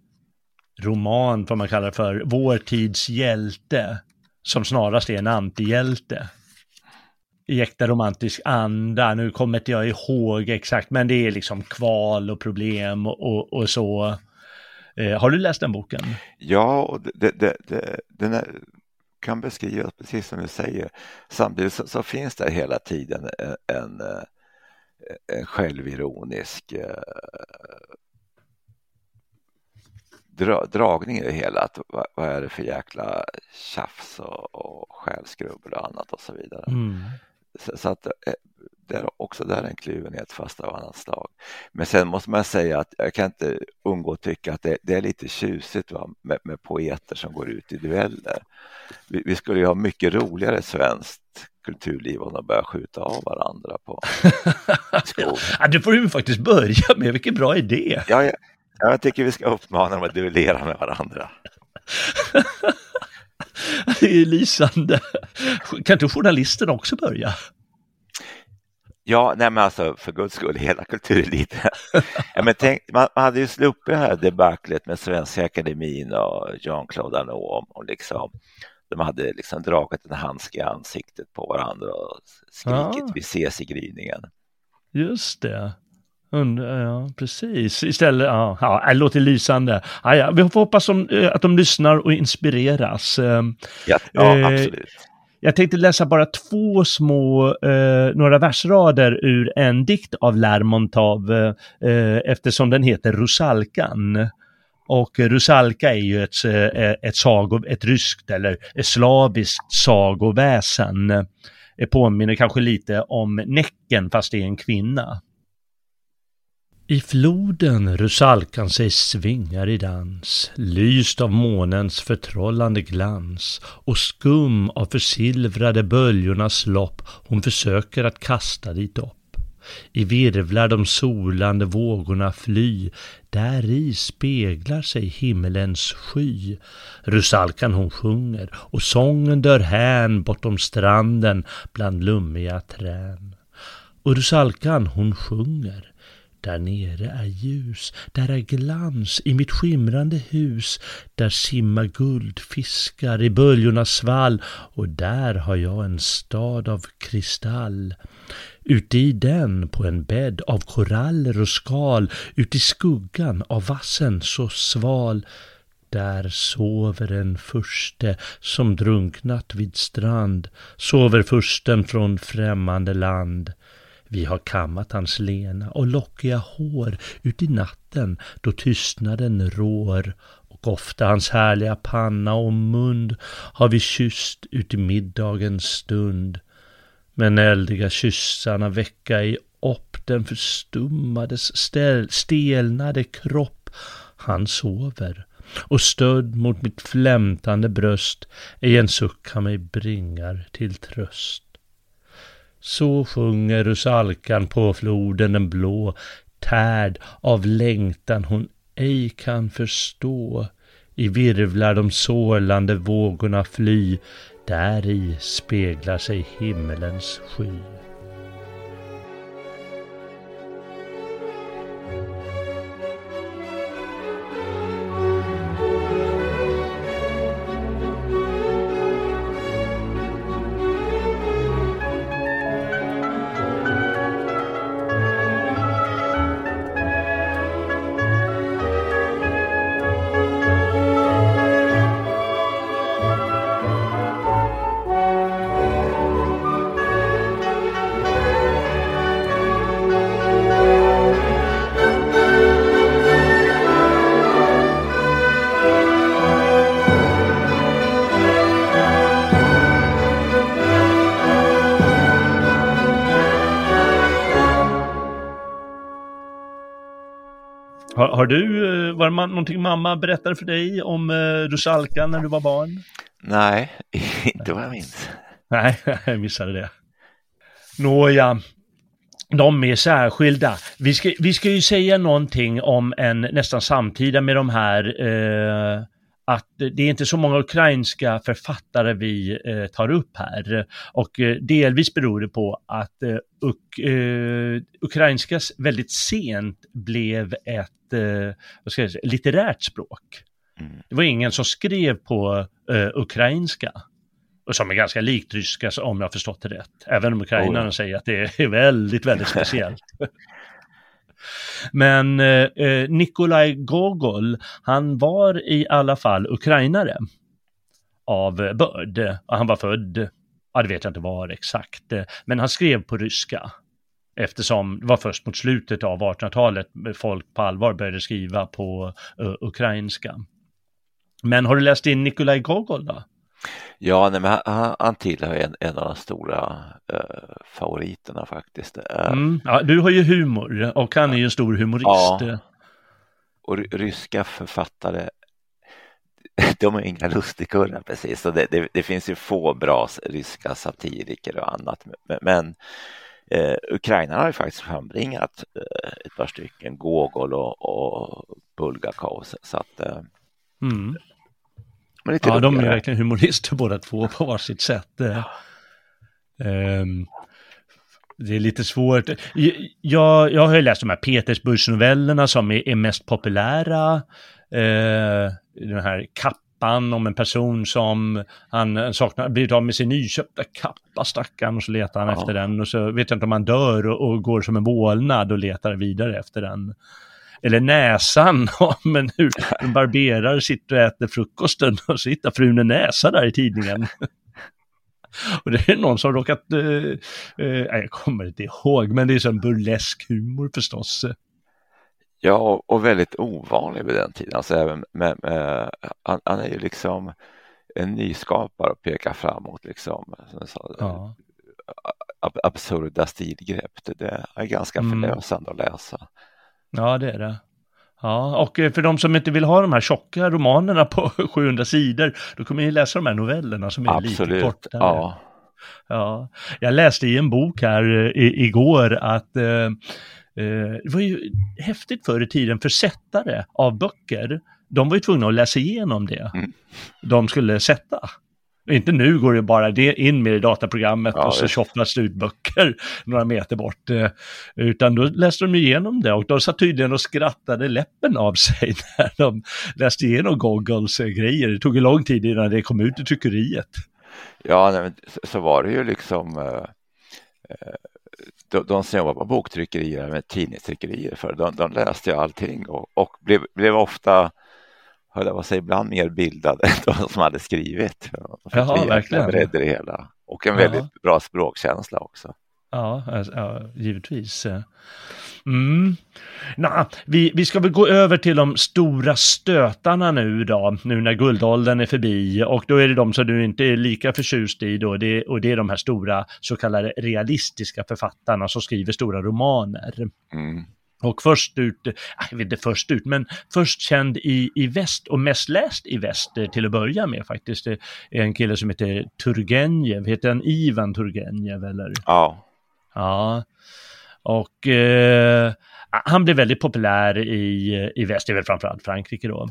roman, vad man kallar för Vår tids hjälte, som snarast är en antihjälte i äkta romantisk anda. Nu kommer inte jag ihåg exakt, men det är liksom kval och problem och, och, och så. Eh, har du läst den boken? Ja, och det, det, det, den är, kan beskrivas precis som du säger. Samtidigt så, så finns det hela tiden en... en en självironisk eh, dra, dragning i det hela, att vad, vad är det för jäkla tjafs och, och själskrubbel och annat och så vidare. Mm. Så, så att eh, det är också där en kluvenhet fast av annat slag. Men sen måste man säga att jag kan inte undgå att tycka att det, det är lite tjusigt, va, med, med poeter som går ut i dueller. Vi, vi skulle ju ha mycket roligare svenskt kulturliv om de börjar skjuta av varandra på skolan. Ja, du får ju faktiskt börja med, vilken bra idé. Ja, jag, jag tycker vi ska uppmana dem att duellera med varandra. Det är ju lysande. Kan inte journalisten också börja? Ja, nej men alltså för guds skull hela kultureliten. Ja, men tänk, man, man hade ju sluppit det här debaclet med Svenska Akademin och Jean-Claude Arnault och liksom de hade liksom dragit en handske i ansiktet på varandra och skrikit ja. Vi ses i gryningen. Just det. Undra, ja, precis. Istället, ja, ja, det låter lysande. Ja, ja, vi får hoppas som, att de lyssnar och inspireras. Ja, ja eh, absolut. Jag tänkte läsa bara två små, eh, några versrader ur en dikt av Lermontov eh, eftersom den heter Rusalkan. Och Rusalka är ju ett, ett, sago, ett ryskt eller ett slaviskt sagoväsen. Det påminner kanske lite om Näcken fast det är en kvinna. I floden Rusalkan sig svingar i dans, lyst av månens förtrollande glans och skum av försilvrade böljornas lopp, hon försöker att kasta dit upp. I virvlar de solande vågorna fly, där i speglar sig himmelens sky. Rusalkan hon sjunger och sången dör hän bortom stranden bland lummiga trän. Och Rusalkan hon sjunger. Där nere är ljus, där är glans i mitt skimrande hus. Där simmar guldfiskar i böljornas svall och där har jag en stad av kristall. Ute i den på en bädd av koraller och skal, ut i skuggan av vassen så sval. Där sover en furste som drunknat vid strand, sover fursten från främmande land. Vi har kammat hans lena och lockiga hår ut i natten då tystnaden rår. Och ofta hans härliga panna och mund har vi kysst ut i middagens stund. Men eldiga kyssarna väcka i upp den förstummades stel- stelnade kropp. Han sover och stöd mot mitt flämtande bröst i en suck han mig bringar till tröst. Så sjunger Rusalkan på floden den blå, tärd av längtan hon ej kan förstå. I virvlar de sålande vågorna fly, där i speglar sig himmelens sky. Har du, var det någonting mamma berättade för dig om Rusalkan när du var barn? Nej, inte vad jag minns. Nej, jag missade det. Nåja, de är särskilda. Vi ska, vi ska ju säga någonting om en nästan samtida med de här, eh, att det är inte så många ukrainska författare vi eh, tar upp här. Och eh, delvis beror det på att eh, uk- eh, ukrainska väldigt sent blev ett Vad ska jag säga, litterärt språk. Mm. Det var ingen som skrev på uh, ukrainska och som är ganska likt ryska om jag har förstått det rätt. Även om ukrainarna oh. säger att det är väldigt, väldigt speciellt. Men uh, Nikolaj Gogol, han var i alla fall ukrainare av börd. Han var född, ja, det vet jag inte var exakt, men han skrev på ryska. Eftersom det var först mot slutet av artonhundratalet folk på allvar började skriva på uh, ukrainska. Men har du läst in Nikolaj Gogol då? Ja, nej, men han, han tillhör en, en av de stora eh, favoriterna faktiskt. Mm. Ja, du har ju humor och han är ju en stor humorist. Ja. Och ryska författare, de är inga lustigkurrar precis. Så det, det, det finns ju få bra ryska satiriker och annat. Men, men eh, Ukraina har ju faktiskt frambringat eh, ett par stycken, Gogol och, och Bulgakov. Så att... Eh, mm. Ja, roligare. De är verkligen humorister båda två på varsitt sätt. Ja. Um, det är lite svårt. Jag, jag har ju läst de här Petersburgsnovellerna som är, är mest populära. Uh, den här kappan om en person som han saknar, blir av med sin nyköpta kappa, stackaren, och så letar han ja. efter den. Och så vet jag inte om han dör och, och går som en vålnad och letar vidare efter den. Eller näsan, ja, men hur en barberare sitter och äter frukosten och så hittar frun en näsa där i tidningen. Och det är någon som råkat, eh, eh, jag kommer inte ihåg, men det är sån burlesk humor förstås. Ja, och väldigt ovanlig vid den tiden. Alltså, även, men, eh, han, han är ju liksom en nyskapare och pekar framåt liksom. Som jag sa, ja. ab- absurda stilgrepp, det, det är ganska förlösande mm. att läsa. Ja, det är det. Ja, och för de som inte vill ha de här tjocka romanerna på sjuhundra sidor, då kommer ni läsa de här novellerna som är Absolut. lite kortare. Ja. Ja. Jag läste i en bok här i, igår att eh, eh, det var ju häftigt förr i tiden, försättare av böcker, de var ju tvungna att läsa igenom det. Mm. De skulle sätta. Inte nu går det bara det in med i dataprogrammet ja, och så tjofflas det ut böcker några meter bort. Utan då läste de igenom det och de satt tydligen och skrattade läppen av sig när de läste igenom Gogols grejer. Det tog ju lång tid innan det kom ut i tryckeriet. Ja, nej, men så var det ju liksom... Eh, de, de som jobbade på boktryckerier med tidningstryckerier för de, de läste ju allting och, och blev, blev ofta... höll vad sig ibland mer bildade än de som hade skrivit. Ja, verkligen. Bredde det hela. Och en väldigt ja. bra språkkänsla också. Ja, ja givetvis. Mm. Nah, vi, vi ska väl gå över till de stora stötarna nu då, nu när guldåldern är förbi. Och då är det de som du inte är lika förtjust i då, det, och det är de här stora så kallade realistiska författarna som skriver stora romaner. Mm. Och först ut, jag vet inte först ut, men först känd i, i väst och mest läst i väst till att börja med faktiskt. Det är en kille som heter Turgenev, heter han Ivan Turgenev eller? Ja. Ja, och eh, han blev väldigt populär i, i väst, det är väl framförallt Frankrike då.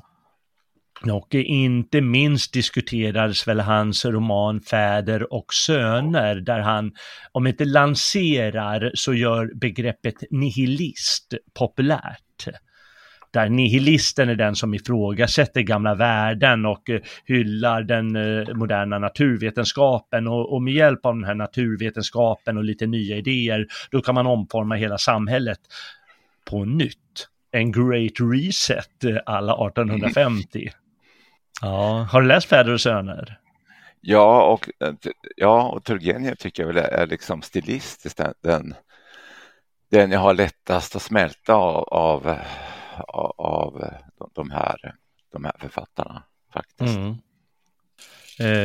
Och inte minst diskuterades väl hans roman Fäder och Söner, där han, om inte lanserar, så gör begreppet nihilist populärt. Där nihilisten är den som ifrågasätter gamla världen och hyllar den moderna naturvetenskapen. Och, och med hjälp av den här naturvetenskapen och lite nya idéer, då kan man omforma hela samhället på nytt. En great reset alla arton femtio. Ja, har du läst Fäder och Söner? Ja, och, ja, och Turgenev tycker jag väl är liksom stilistiskt den, den jag har lättast att smälta av, av, av de, här, de här författarna faktiskt. Mm. Eh,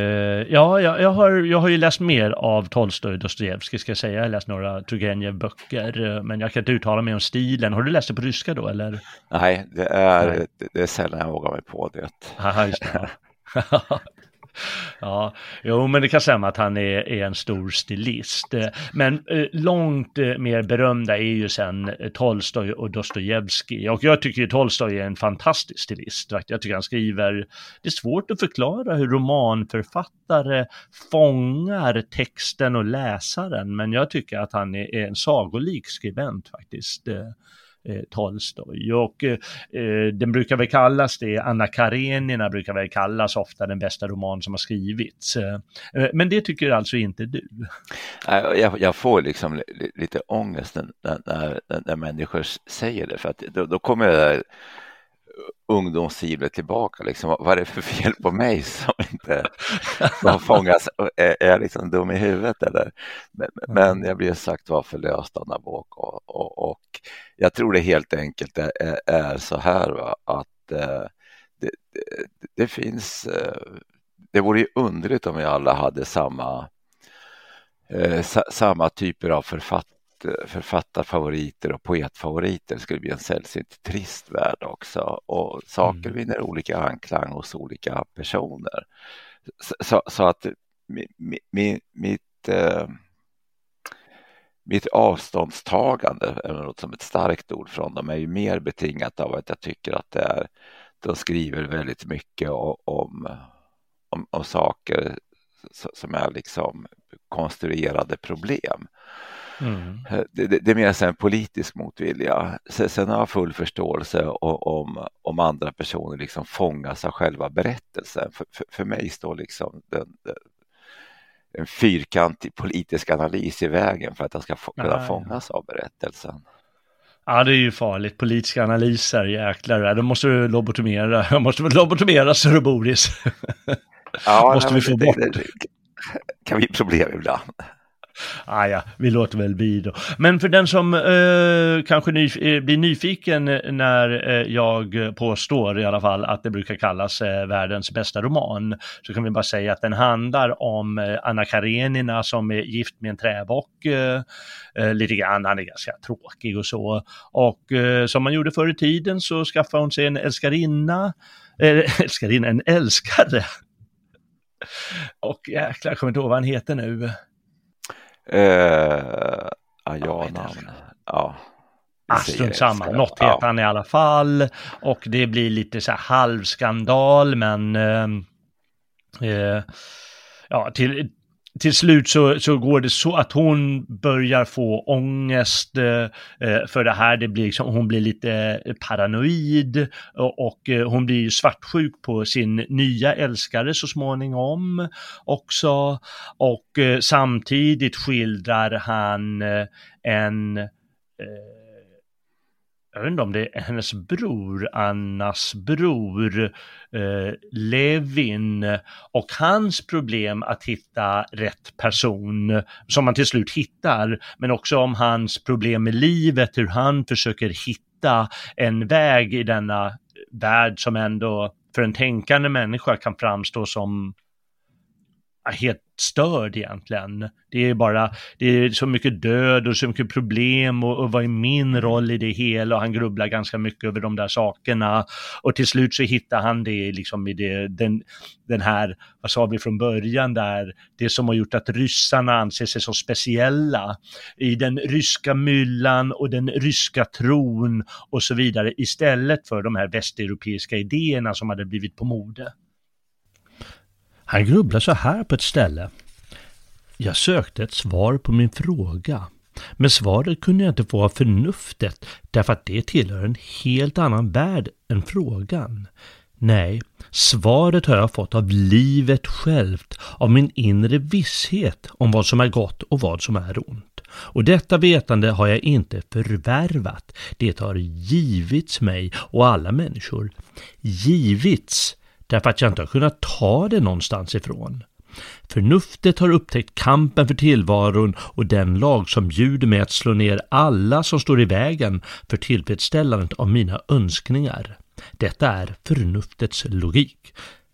ja, jag, jag, har, jag har ju läst mer av Tolstoj och Dostojevskij ska jag säga. Jag har läst några Turgenev-böcker, men jag kan inte uttala mig om stilen. Har du läst det på ryska då, eller? Nej, det är, Nej. Det, det är sällan jag vågar mig på det. Aha, just det. Ja, jo, men det kan säga att han är, är en stor stilist. Men eh, långt eh, mer berömda är ju sen eh, Tolstoj och Dostojevskij. Och jag tycker ju Tolstoj är en fantastisk stilist. Jag tycker han skriver... Det är svårt att förklara hur romanförfattare fångar texten och läsaren. Men jag tycker att han är, är en sagolik skribent faktiskt. Eh, Tolstoj. Och eh, den brukar väl kallas det, Anna Karenina brukar väl kallas ofta den bästa roman som har skrivits. Eh, men det tycker alltså inte du? Jag, jag får liksom lite ångest när, när, när människor säger det, för att då, då kommer det där ungdomssiblet tillbaka. Liksom. Vad är det för fel på mig som inte som fångas? Är, är jag liksom dum i huvudet? Eller? Men, men jag blir sagt var förlöst av bok och, och, och jag tror det helt enkelt är, är, är så här va? Att eh, det, det, det finns eh, Det vore ju underligt om vi alla hade samma, eh, sa, samma typer av författ, författarfavoriter och poetfavoriter. Det skulle bli en sällsynt trist värld också. Och saker mm. vinner olika anklang hos olika personer. Så, så, så att mi, mi, mi, mitt... Eh, Mitt avståndstagande är något som ett starkt ord från dem är ju mer betingat av att jag tycker att det är, de skriver väldigt mycket om, om, om saker som är liksom konstruerade problem. Mm. Det, det, det är mer så en politisk motvilja. Sen har jag full förståelse om, om andra personer liksom fångas av själva berättelsen. För, för, för mig står liksom den... den en fyrkantig politisk analys i vägen för att han ska få, kunna Nej. fångas av berättelsen. Ja, det är ju farligt. Politiska analyser, jäklar. Då måste du lobotomera. Jag måste väl lobotomera, Sir Boris. Ja, måste nej, vi få det, bort. Det, det, kan vi problem ibland. Ah, ja, vi låter väl bli då. Men för den som eh, kanske ny, blir nyfiken när eh, jag påstår i alla fall att det brukar kallas eh, världens bästa roman, så kan vi bara säga att den handlar om eh, Anna Karenina som är gift med en träbock eh, lite grann. Han är ganska tråkig och så. Och eh, som man gjorde förr i tiden så skaffade hon sig en älskarinna, eh, älskarinna, en älskare. Och jäklar, jag kommer inte ihåg vad han heter nu. Uh, ja, ja, namn. Ja. Astrunt samma, något ja. heter han i alla fall. Och det blir lite så här halvskandal. Men eh, eh, ja, till, till slut så, så går det så att hon börjar få ångest eh, för det här. Det blir liksom, hon blir lite paranoid. Och, och hon blir ju svartsjuk på sin nya älskare så småningom också. Och eh, samtidigt skildrar han eh, en... Eh, jag vet inte om det är hennes bror, Annas bror, eh, Levin, och hans problem att hitta rätt person som man till slut hittar, men också om hans problem med livet, hur han försöker hitta en väg i denna värld som ändå för en tänkande människa kan framstå som helt störd egentligen. Det är bara, det är så mycket död och så mycket problem och, och vad är min roll i det hela, och han grubblar ganska mycket över de där sakerna, och till slut så hittar han det liksom i det, den, den här, vad sa vi från början där, det som har gjort att ryssarna anser sig så speciella i den ryska myllan och den ryska tron och så vidare, istället för de här västeuropeiska idéerna som hade blivit på mode. Han grubblar så här på ett ställe. Jag sökte ett svar på min fråga. Men svaret kunde jag inte få av förnuftet, därför att det tillhör en helt annan värld än frågan. Nej, svaret har jag fått av livet självt, av min inre visshet om vad som är gott och vad som är ont. Och detta vetande har jag inte förvärvat. Det har givits mig och alla människor. Givits. Därför att jag inte har kunnat ta det någonstans ifrån. Förnuftet har upptäckt kampen för tillvaron och den lag som bjuder mig att slå ner alla som står i vägen för tillfredsställandet av mina önskningar. Detta är förnuftets logik.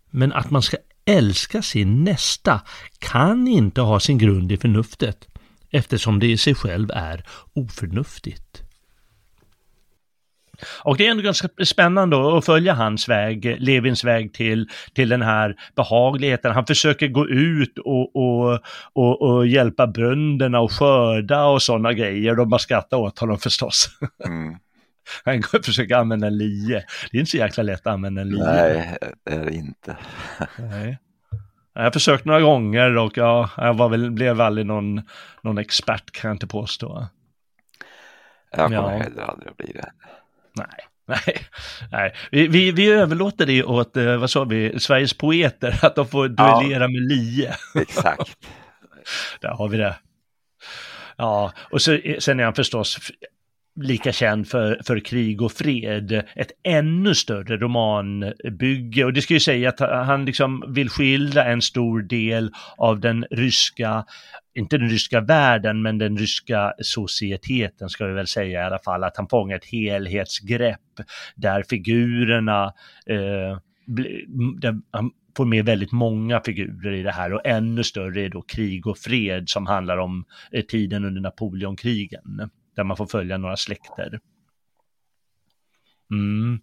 Men att man ska älska sin nästa kan inte ha sin grund i förnuftet, eftersom det i sig själv är oförnuftigt. Och det är ändå ganska spännande att följa hans väg, Levins väg till, till den här behagligheten. Han försöker gå ut och, och, och, och hjälpa bönderna och skörda och sådana grejer. De bara skrattar åt honom förstås. Mm. Han försöker använda en lie. Det är inte så jäkla lätt att använda en lie. Nej, det är det inte. Nej. Jag har försökt några gånger och ja, jag var väl, blev aldrig någon, någon expert, kan jag inte påstå. Jag kommer ja. hellre aldrig att bli det. Nej, nej, nej. Vi, vi, vi överlåter det åt, vad sa vi, Sveriges poeter, att de får duellera ja, med lie. Exakt. Där har vi det. Ja, och så, sen är han förstås lika känd för, för Krig och fred, ett ännu större romanbygge, och det ska ju säga att han liksom vill skildra en stor del av den ryska, inte den ryska världen, men den ryska societeten ska vi väl säga i alla fall, att han fångar ett helhetsgrepp där figurerna eh, bli, där han får med väldigt många figurer i det här, och ännu större är då Krig och fred, som handlar om tiden under Napoleonkrigen, där man får följa några släkter. Mm.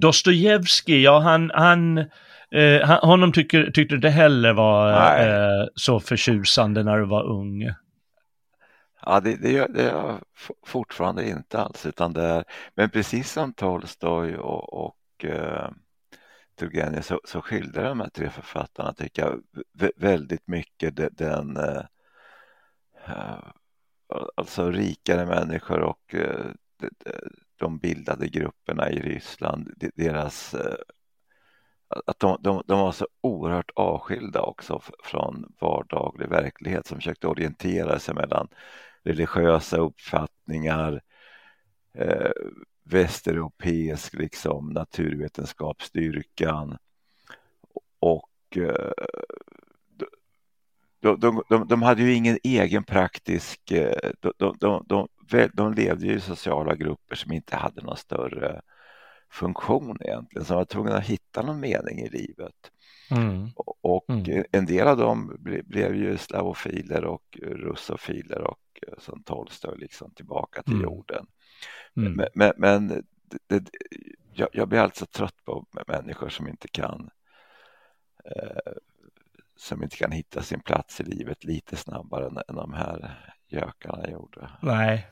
Dostojevskij, ja, han, han, eh, han, honom tycker, tyckte det heller var eh, så förtjusande när du var ung. Ja, det, det, gör, det gör jag fortfarande inte alls, utan det är, men precis som Tolstoj och, och eh, Turgenev så, så skildrar de här tre författarna, tycker jag, v- väldigt mycket de, den eh, alltså rikare människor och eh, de, de bildade grupperna i Ryssland, deras eh, att de, de, de var så oerhört avskilda också från vardaglig verklighet, som försökte orientera sig mellan religiösa uppfattningar, eh, västeuropeisk liksom, naturvetenskapsstyrkan, och eh, de, de, de, de hade ju ingen egen praktisk, eh, de, de, de, de, de levde ju i sociala grupper som inte hade någon större funktion egentligen, som var tvungna att hitta någon mening i livet. Mm. Och mm. en del av dem ble, blev ju slavofiler och russofiler och som Tolstoj liksom tillbaka till mm. jorden. Mm. Men, men, men det, det, jag, jag blir alltså trött på människor som inte kan eh, som inte kan hitta sin plats i livet lite snabbare än, än de här gökarna gjorde. Nej.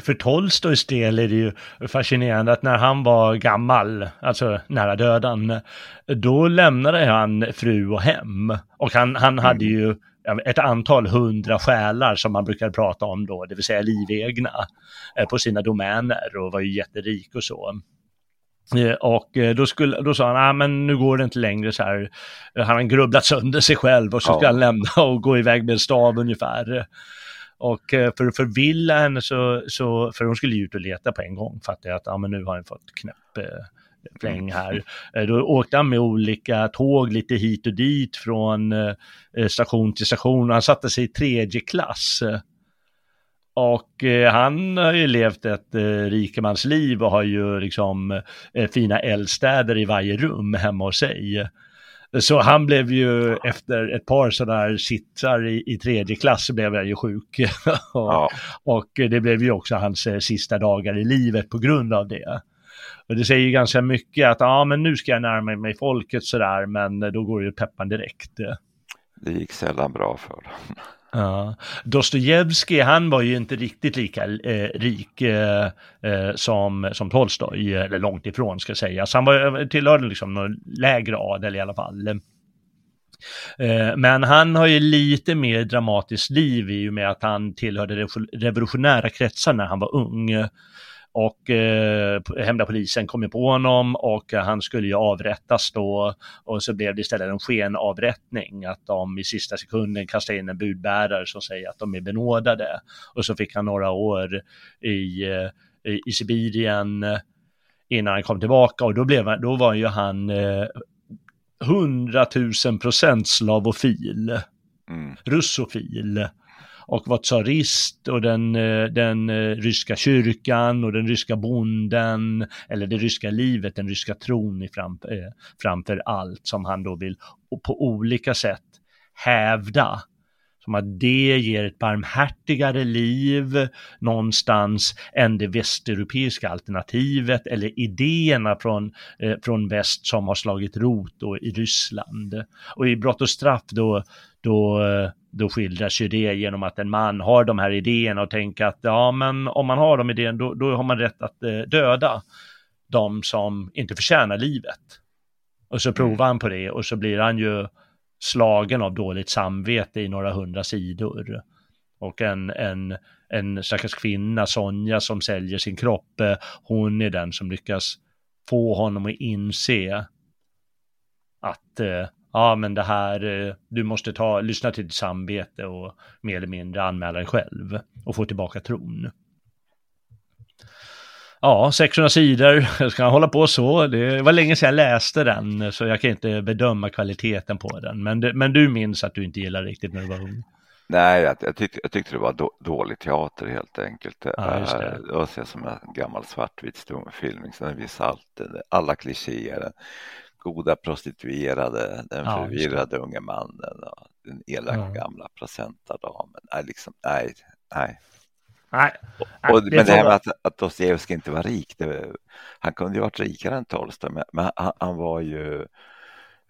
För Tolstojs del är det ju fascinerande att när han var gammal, alltså nära döden, då lämnade han fru och hem. Och han, han hade ju ett antal hundra själar, som man brukar prata om då, det vill säga livegna, på sina domäner, och var ju jätterik och så. Och då, skulle, då sa han, ah, men nu går det inte längre så här. Han har grubblat sönder sig själv, och så ska ja. han lämna och gå iväg med en stav ungefär. Och för att förvilla henne så, så för hon skulle ju ut och leta på en gång, fattar jag att ah, men nu har han fått knäpp eh, fläng här. Mm. Då åkte han med olika tåg lite hit och dit från eh, station till station, och han satte sig i tredje klass. Och eh, han har ju levt ett eh, rikemansliv och har ju liksom eh, fina eldstäder i varje rum hemma hos sig. Så han blev ju ja. efter ett par sådana här sitsar i, i tredje klass så blev han ju sjuk. och, ja. och det blev ju också hans eh, sista dagar i livet på grund av det. Och det säger ju ganska mycket att ah, men nu ska jag närma mig folket sådär, men då går ju peppan direkt. Det gick sällan bra för dem. Ja. Dostojevskij, han var ju inte riktigt lika eh, rik eh, eh, som, som Tolstoj, eller långt ifrån ska sägas. Han var, tillhörde liksom någon lägre adel i alla fall. Eh, men han har ju lite mer dramatiskt liv i och med att han tillhörde revolutionära kretsar när han var ung. Och eh, hemliga polisen kom ju på honom och han skulle ju avrättas då, och så blev det istället en skenavrättning, att de i sista sekunden kastade in en budbärare som säger att de är benådade, och så fick han några år i, i, i Sibirien innan han kom tillbaka, och då, blev, då var ju han eh, hundratusen procent slavofil, mm. russofil, och var tsarist, och den, den ryska kyrkan och den ryska bonden, eller det ryska livet, den ryska tron framför, framför allt, som han då vill och på olika sätt hävda. Som att det ger ett barmhärtigare liv någonstans än det västeuropeiska alternativet, eller idéerna från, eh, från väst som har slagit rot då i Ryssland. Och i Brott och straff då, då, då skildras ju det genom att en man har de här idéerna och tänker att ja, men om man har de idéerna då, då har man rätt att eh, döda de som inte förtjänar livet. Och så provar han på det, och så blir han ju slagen av dåligt samvete i några hundra sidor. Och en, en, en stackars kvinna, Sonja, som säljer sin kropp, hon är den som lyckas få honom att inse att eh, ja, men det här, eh, du måste ta, lyssna till ditt samvete och mer eller mindre anmäla dig själv och få tillbaka tron. Ja, sexhundra sidor. Jag ska hålla på så. Det var länge sedan jag läste den, så jag kan inte bedöma kvaliteten på den. Men, det, men du minns att du inte gillade riktigt när du var ung. Nej, jag, jag, tyck, jag tyckte det var då, dålig teater helt enkelt. Ja, just det. Det var som en gammal svartvit stumfilm. Den visar allt, alla klichéer. goda prostituerade, den ja, förvirrade unge mannen och den elaka ja. gamla procentardamen. Nej, liksom, nej, nej. Nej, nej, och, det men det här med att, att Dostojevskij inte var rik, det, han kunde ju varit rikare än Tolstoj, men, men han, han var ju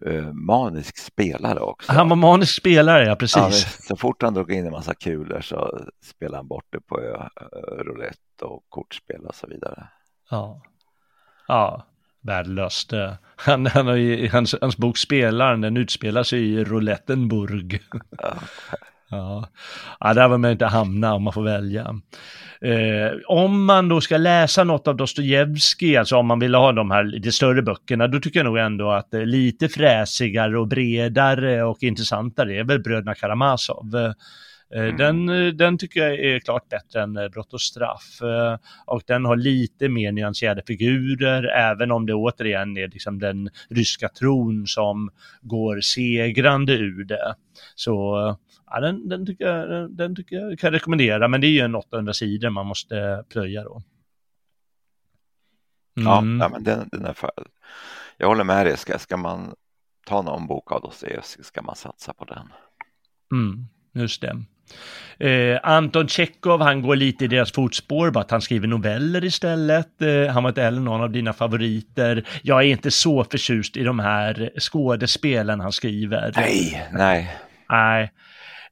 uh, manisk spelare också. Han var manisk spelare, ja precis. Ja, så fort han drog in en massa kulor så spelade han bort det på uh, roulette och kortspel och så vidare. Ja, ja. Värdelöst. Han, han har ju, hans, hans bok Spelaren, den utspelar sig i Roulettenburg. Ja. Ja. Ja, där vill man inte hamna om man får välja. Eh, om man då ska läsa något av Dostojevskij, alltså om man vill ha de här de större böckerna, då tycker jag nog ändå att eh, lite fräsigare och bredare och intressantare är väl Bröderna Karamazov. Eh, Mm. Den, den tycker jag är klart bättre än Brott och straff, och den har lite mer nyanserade figurer, även om det återigen är liksom den ryska tron som går segrande ur det. Så ja, den, den, tycker jag, den tycker jag kan rekommendera, men det är ju en åttahundra sidor man måste plöja då. Mm. Ja, men den, den är för... Jag håller med dig, ska, ska man ta någon bok av Dostojevskij ska man satsa på den. Mm, just det. Eh, Anton Tjechov, han går lite i deras fotspår, bara att han skriver noveller istället. eh, Han var inte heller någon av dina favoriter. Jag är inte så förtjust i de här skådespelen han skriver. Nej, nej, nej.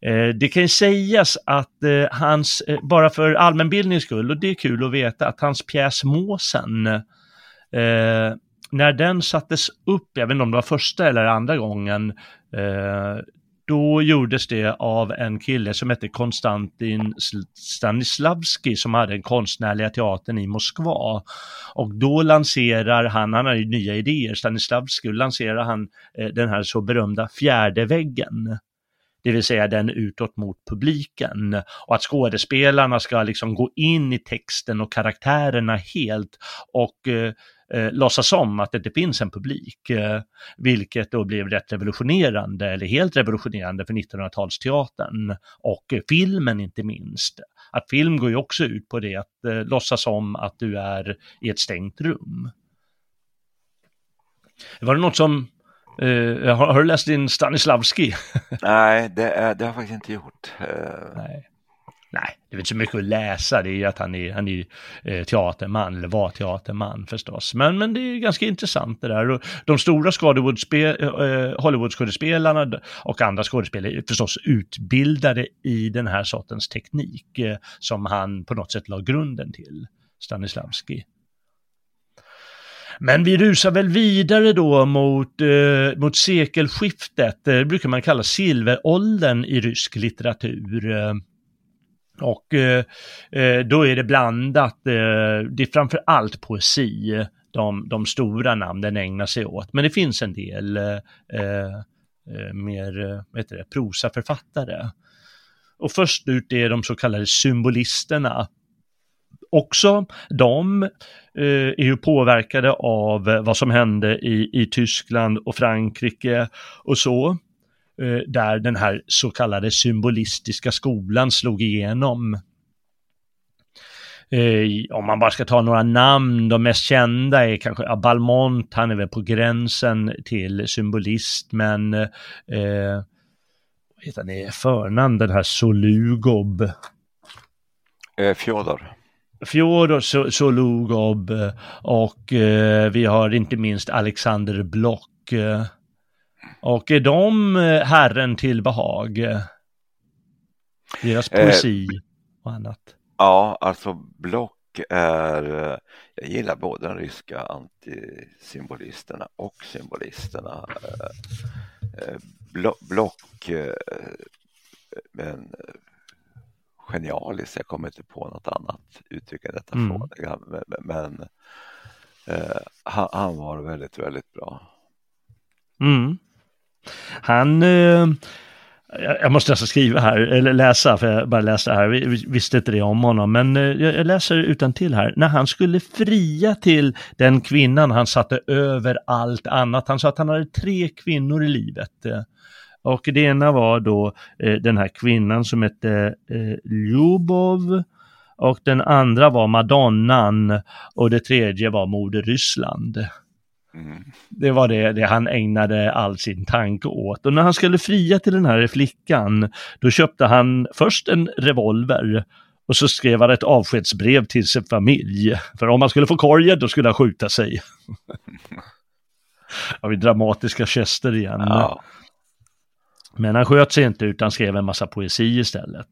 Eh, det kan ju sägas att eh, hans, eh, bara för allmänbildningens skull, och det är kul att veta, att hans pjäs Måsen, eh, när den sattes upp, jag vet inte om det var första eller andra gången, eh, då gjordes det av en kille som hette Konstantin Stanislavski, som hade en konstnärliga teatern i Moskva. Och då lanserar han, han har ju nya idéer, Stanislavski, lanserar han eh, den här så berömda fjärde väggen. Det vill säga den utåt mot publiken. Och att skådespelarna ska liksom gå in i texten och karaktärerna helt och... Eh, Eh, låtsas om att det inte finns en publik, eh, vilket då blev rätt revolutionerande, eller helt revolutionerande för nittonhundratalsteatern och eh, filmen inte minst. Att film går ju också ut på det, att eh, låtsas om att du är i ett stängt rum. Var det något som eh, har, har du läst din Stanislavski? Nej, det, det har jag faktiskt inte gjort. uh... Nej. Nej, det är inte så mycket att läsa, det är ju att han är, han är eh, teaterman, eller var teaterman förstås. Men, men det är ganska intressant det där. Och de stora eh, Hollywood-skådespelarna och andra skådespelare är förstås utbildade i den här sortens teknik eh, som han på något sätt la grunden till, Stanislavski. Men vi rusar väl vidare då mot, eh, mot sekelskiftet, det brukar man kalla silveråldern i rysk litteratur. Eh, Och eh, då är det blandat, eh, det är framför allt poesi de, de stora namnen ägnar sig åt. Men det finns en del eh, mer heter det, prosaförfattare. Och först ut är de så kallade symbolisterna. Också de eh, är ju påverkade av vad som hände i, i Tyskland och Frankrike och så. Där den här så kallade symbolistiska skolan slog igenom. Eh, om man bara ska ta några namn, de mest kända är kanske ja, Balmont, han är väl på gränsen till symbolist, men eh, vad heter det förnamn, den här Solugob? Eh, Fjodor. Fjodor Solugob, och eh, vi har inte minst Alexander Block. Eh, Och är de herren till behag? Deras poesi eh, och annat. Ja, alltså Block är... Jag gillar både de ryska antisymbolisterna och symbolisterna. Block men genialis, jag kommer inte på något annat uttryck än detta mm. fråga. Men, men han, han var väldigt, väldigt bra. Mm. Han, eh, jag måste alltså skriva här, eller läsa, för jag bara läser här, vi visste inte det om honom, men eh, jag läser utantill här. När han skulle fria till den kvinnan han satte över allt annat, han sa att han hade tre kvinnor i livet, eh, och det ena var då eh, den här kvinnan som hette eh, Ljubov, och den andra var Madonnan, och det tredje var Moder Ryssland. Mm. Det var det, det han ägnade all sin tanke åt. Och när han skulle fria till den här flickan, då köpte han först en revolver och så skrev han ett avskedsbrev till sin familj. För om han skulle få korgen, då skulle han skjuta sig. Har vi dramatiska gester igen. Ja. Men han sköt sig inte utan skrev en massa poesi istället.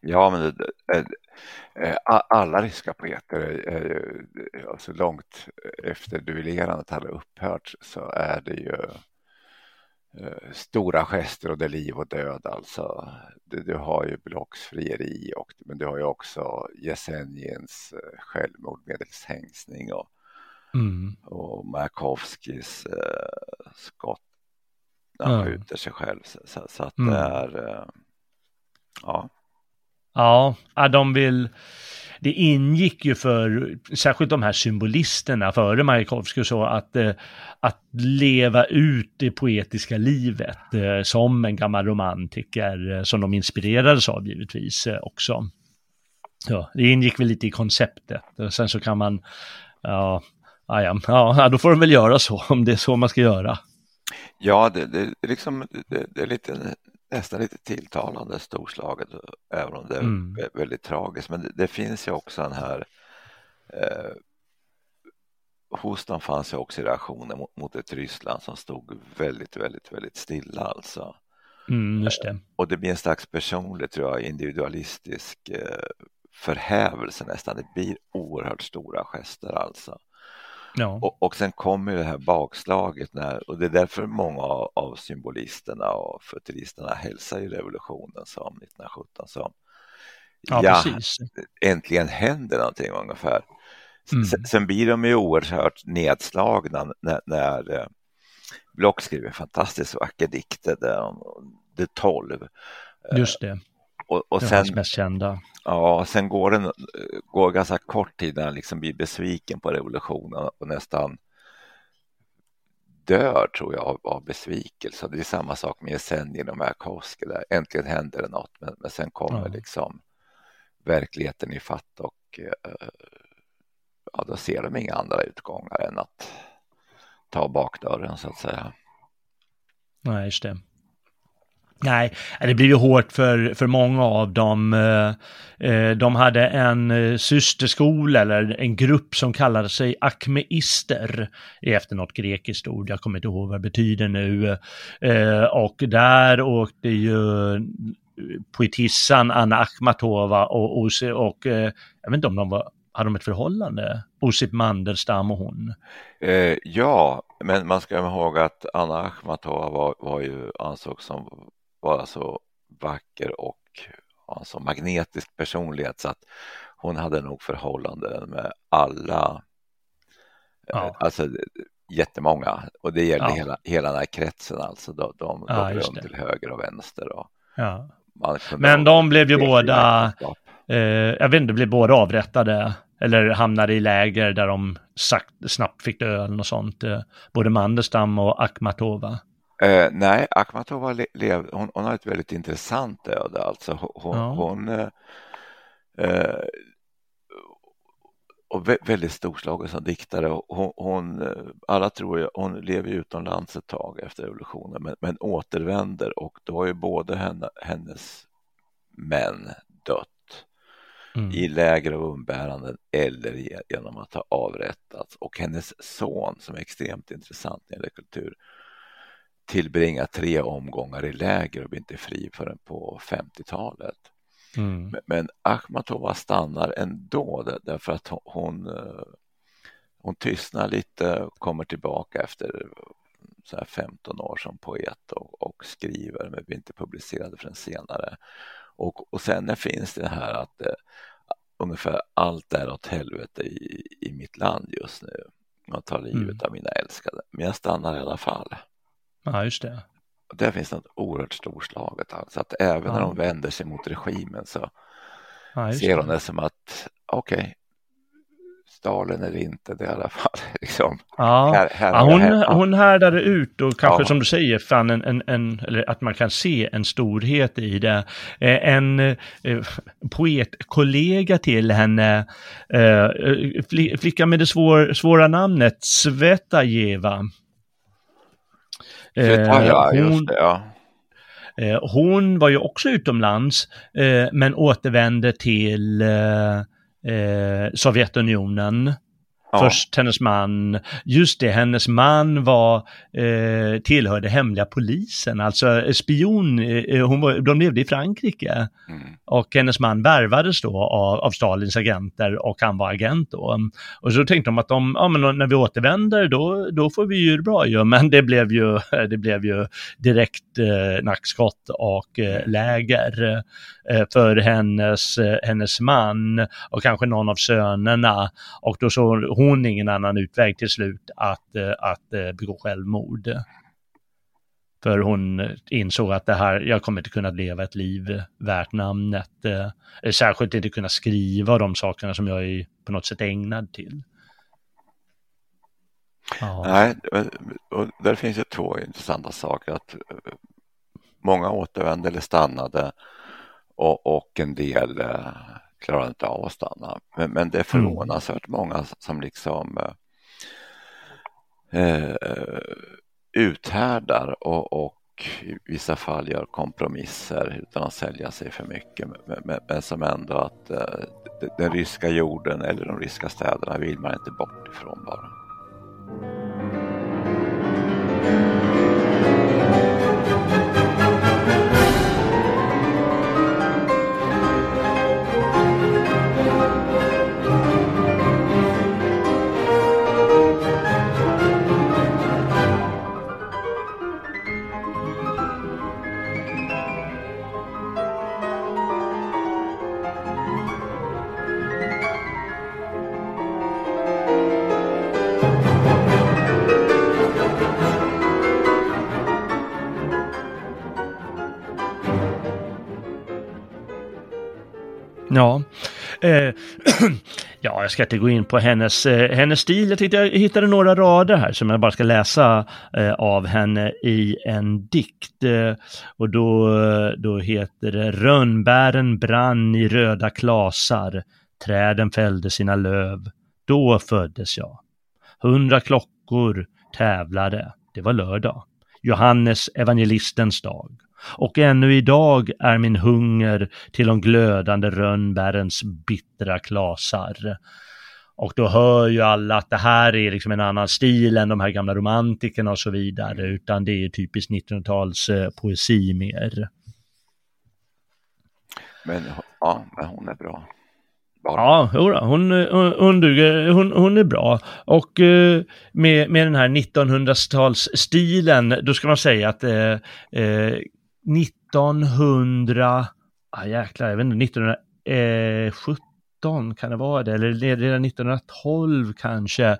Ja, men alla ryska poeter, alltså långt efter duellerandet hade upphört, så är det ju stora gester och det är liv och död. Alltså, du, du har ju Blocks frieri, och, men du har ju också Jesenjins självmord medelst hängsning och, mm. och Majakovskijs eh, skott när han mm. skjuter sig själv. Så, så att mm. det är... Eh, ja. Ja, de vill... Det ingick ju för särskilt de här symbolisterna före Majakovskij så att, att leva ut det poetiska livet som en gammal romantiker som de inspirerades av givetvis också. Ja, det ingick väl lite i konceptet. Sen så kan man, ja, ja, då får de väl göra så om det är så man ska göra. Ja, det, det, liksom, det, det är lite... nästan lite tilltalande storslaget, även om det är mm. väldigt tragiskt. Men det, det finns ju också den här eh, hos dem fanns ju också reaktioner mot, mot ett Ryssland som stod väldigt, väldigt, väldigt stilla alltså. Mm, just det. Eh, och det blir en slags personlig, tror jag, individualistisk eh, förhävelse nästan. Det blir oerhört stora gester alltså. Ja. Och, och sen kommer det här bakslaget när, och det är därför många av, av symbolisterna och futuristerna hälsar ju revolutionen som nittonhundrasjutton som ja, ja äntligen händer någonting ungefär. Mm. Sen, sen blir de ju oerhört nedslagna när, när Block skriver fantastiskt vackra dikter där om de tolv. Just det. Och, och sen, det mest kända. Ja, sen går det går ganska kort tid när han liksom blir besviken på revolutionen och nästan dör, tror jag, av, av besvikelse. Det är samma sak med Jesenjin och Majakovskij där. Äntligen händer det något, men, men sen kommer ja. liksom verkligheten i fatt och ja, då ser de inga andra utgångar än att ta bakdörren så att säga. Nej, just det. Nej, det blev ju hårt för, för många av dem. De hade en systerskola eller en grupp som kallade sig akmeister efter något grekiskt ord. Jag kommer inte ihåg vad det betyder nu. Och där åkte ju poetissan Anna Akhmatova och, och, och jag vet inte om de var, hade de ett förhållande? Osip Mandelstam och hon. Eh, ja, men man ska ihåg att Anna Akhmatova var, var ju ansågs som bara så vacker och ja, så magnetisk personlighet så att hon hade nog förhållanden med alla ja. eh, alltså jättemånga, och det gällde ja. hela, hela den här kretsen alltså, de, de ja, går runt till höger och vänster och ja. Men de blev ju båda eh, jag vet inte, blev båda avrättade eller hamnade i läger där de sagt, snabbt fick öl och sånt, eh, både Mandelstam och Akhmatova. Eh, nej, Akhmatova le- lev, hon, hon har ett väldigt intressant öde. Alltså hon, ja. hon eh, och vä- väldigt storslagen som diktare. Hon, hon, alla tror ju, hon lever utomlands ett tag efter revolutionen, men, men återvänder, och då har ju både henne, hennes män dött mm. i läger av umbäranden eller genom att ha avrättats. Och hennes son, som är extremt intressant när det gäller kultur, tillbringa tre omgångar i läger och blir inte fri förrän på femtiotalet. Mm. Men Akhmatova stannar ändå därför att hon, hon tystnar lite och kommer tillbaka efter så här femton år som poet och, och skriver, men blir inte publicerade förrän senare. Och, och sen finns det här att uh, ungefär allt är åt helvete i, i mitt land just nu. Jag tar livet mm. av mina älskade, men jag stannar i alla fall. Ja, just det. Där finns något oerhört storslaget alltså, att även ja. när de vänder sig mot regimen så ja, ser de det som att okej, okay, Riksdalen eller inte, det i alla fall. Liksom, ja. här, här, ja, hon, här. hon härdade ut och kanske, ja. som du säger, fann en, en, en, eller att man kan se en storhet i det. En eh, poetkollega till henne, eh, fl- flicka med det svår, svåra namnet, Svetajeva. Eh, Svetaja, hon, just det, ja. Hon var ju också utomlands, eh, men återvände till eh, eh, Sovjetunionen. Ja. Först hennes man, just det, hennes man var, eh, tillhörde hemliga polisen, alltså spion, eh, hon var, de levde i Frankrike, mm. och hennes man värvades då av, av Stalins agenter, och han var agent då. Och så tänkte de att de, ja, men när vi återvänder då, då får vi ju bra ju, men det blev ju, det blev ju direkt eh, nackskott och eh, läger eh, för hennes, eh, hennes man och kanske någon av sönerna, och då så hon ingen annan utväg till slut att, att begå självmord. För hon insåg att det här, jag kommer inte kunna leva ett liv värt namnet. Särskilt inte kunna skriva de sakerna som jag är på något sätt ägnad till. Ja. Nej, och där finns ju två intressanta saker. Att många återvände eller stannade, och, och en del klarar inte av att stanna. Men, men det är förvånansvärt mm. många som liksom eh, uthärdar och, och i vissa fall gör kompromisser utan att sälja sig för mycket. Men, men, men som ändå att eh, den ryska jorden eller de ryska städerna vill man inte bort ifrån bara. Ja, eh, ja, jag ska inte gå in på hennes, eh, hennes stil. Jag tyckte jag hittade några rader här som jag bara ska läsa eh, av henne i en dikt. Eh, och då, då heter det: Rönnbären brann i röda klasar, träden fällde sina löv, då föddes jag. Hundra klockor tävlade, det var lördag, Johannes evangelistens dag. Och ännu idag är min hunger till de glödande rönnbärens bittra klasar. Och då hör ju alla att det här är liksom en annan stil än de här gamla romantikerna och så vidare, utan det är typiskt nittonhundratals poesi mer. Men ja, men hon är bra. Ja, hon, hon, duger, hon, hon är bra. Och med, med den här nittonhundratals-stilen, då ska man säga att eh, eh, nittonhundra, ah, jäklar, jag vet inte, nittonhundrasjutton kan det vara det, eller redan nittonhundratolv kanske,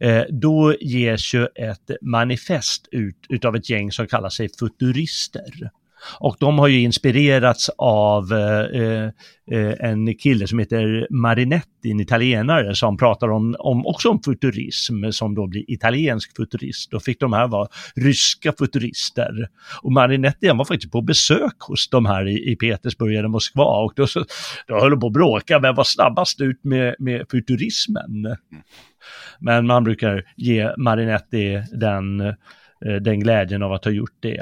eh, då ges ju ett manifest ut utav ett gäng som kallar sig futurister. Och de har ju inspirerats av eh, eh, en kille som heter Marinetti, en italienare, som pratar om, om också om futurism, som då blir italiensk futurist. Då fick de här vara ryska futurister. Och Marinetti, han var faktiskt på besök hos de här i, i Petersburg eller Moskva, och då, så, då höll de på att bråka, men var snabbast ut med, med futurismen. Men man brukar ge Marinetti den... den glädjen av att ha gjort det.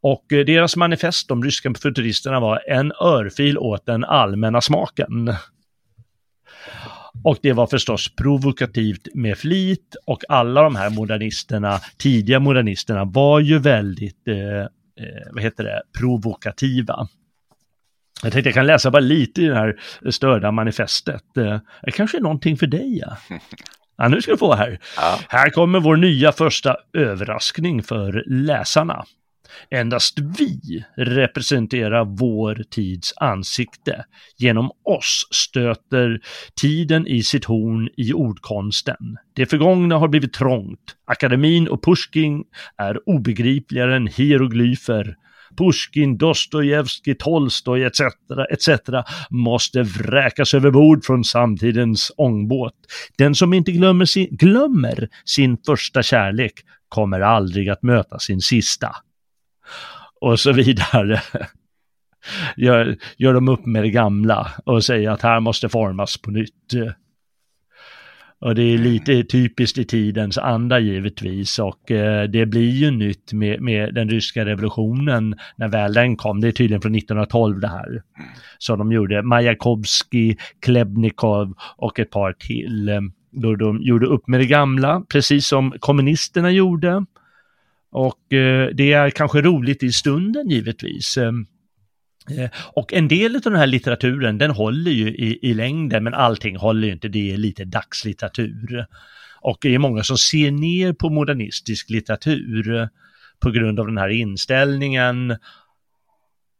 Och deras manifest, de ryska futuristerna, var en örfil åt den allmänna smaken. Och det var förstås provokativt med flit, och alla de här modernisterna, tidiga modernisterna, var ju väldigt, eh, vad heter det, provokativa. Jag tänkte jag kan läsa bara lite i det här störda manifestet. Det kanske är någonting för dig, ja. Ja, nu ska du få här. Ja. Här kommer vår nya första överraskning för läsarna. Endast vi representerar vår tids ansikte. Genom oss stöter tiden i sitt horn i ordkonsten. Det förgångna har blivit trångt. Akademin och Pushkin är obegripligare än hieroglyfer. Pushkin, Dostojevskij, Tolstoj et cetera et cetera måste vräkas överbord från samtidens ångbåt. Den som inte glömmer sin, glömmer sin första kärlek kommer aldrig att möta sin sista. Och så vidare. Gör, gör de upp med det gamla och säger att här måste formas på nytt. Och det är lite typiskt i tidens anda givetvis, och eh, det blir ju nytt med, med den ryska revolutionen när väl den kom. Det är tydligen från nittonhundratolv det här som de gjorde. Majakovskij, Chlebnikov och ett par till. Då de gjorde upp med det gamla, precis som kommunisterna gjorde. Och eh, det är kanske roligt i stunden givetvis. Och en del av den här litteraturen, den håller ju i, i längden, men allting håller ju inte, det är lite dagslitteratur. Och det är många som ser ner på modernistisk litteratur på grund av den här inställningen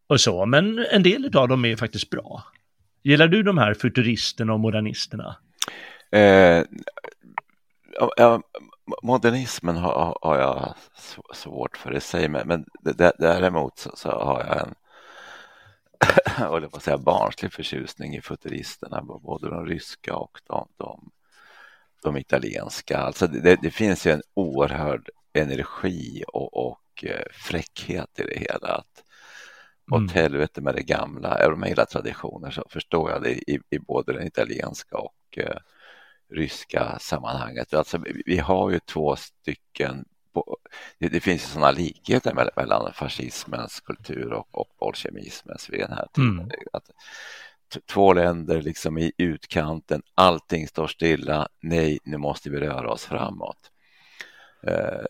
och så, men en del av dem är faktiskt bra. Gillar du de här futuristerna och modernisterna? Eh, ja, modernismen har, har jag svårt för i sig, men däremot så, så har jag en jag håller på att säga barnslig förtjusning i futuristerna, både de ryska och de, de, de italienska. Alltså det, det finns ju en oerhörd energi och, och fräckhet i det hela. Att, mm. åt helvete med det gamla, även om jag gillar traditioner så förstår jag det i, i både den italienska och eh, ryska sammanhanget. Alltså, vi, vi har ju två stycken. Det, det finns ju sådana likheter mellan, mellan fascismens kultur och, och bolsjevismens vid den här tiden. Mm. Att t- två länder liksom i utkanten, allting står stilla, nej, nu måste vi röra oss framåt. Eh,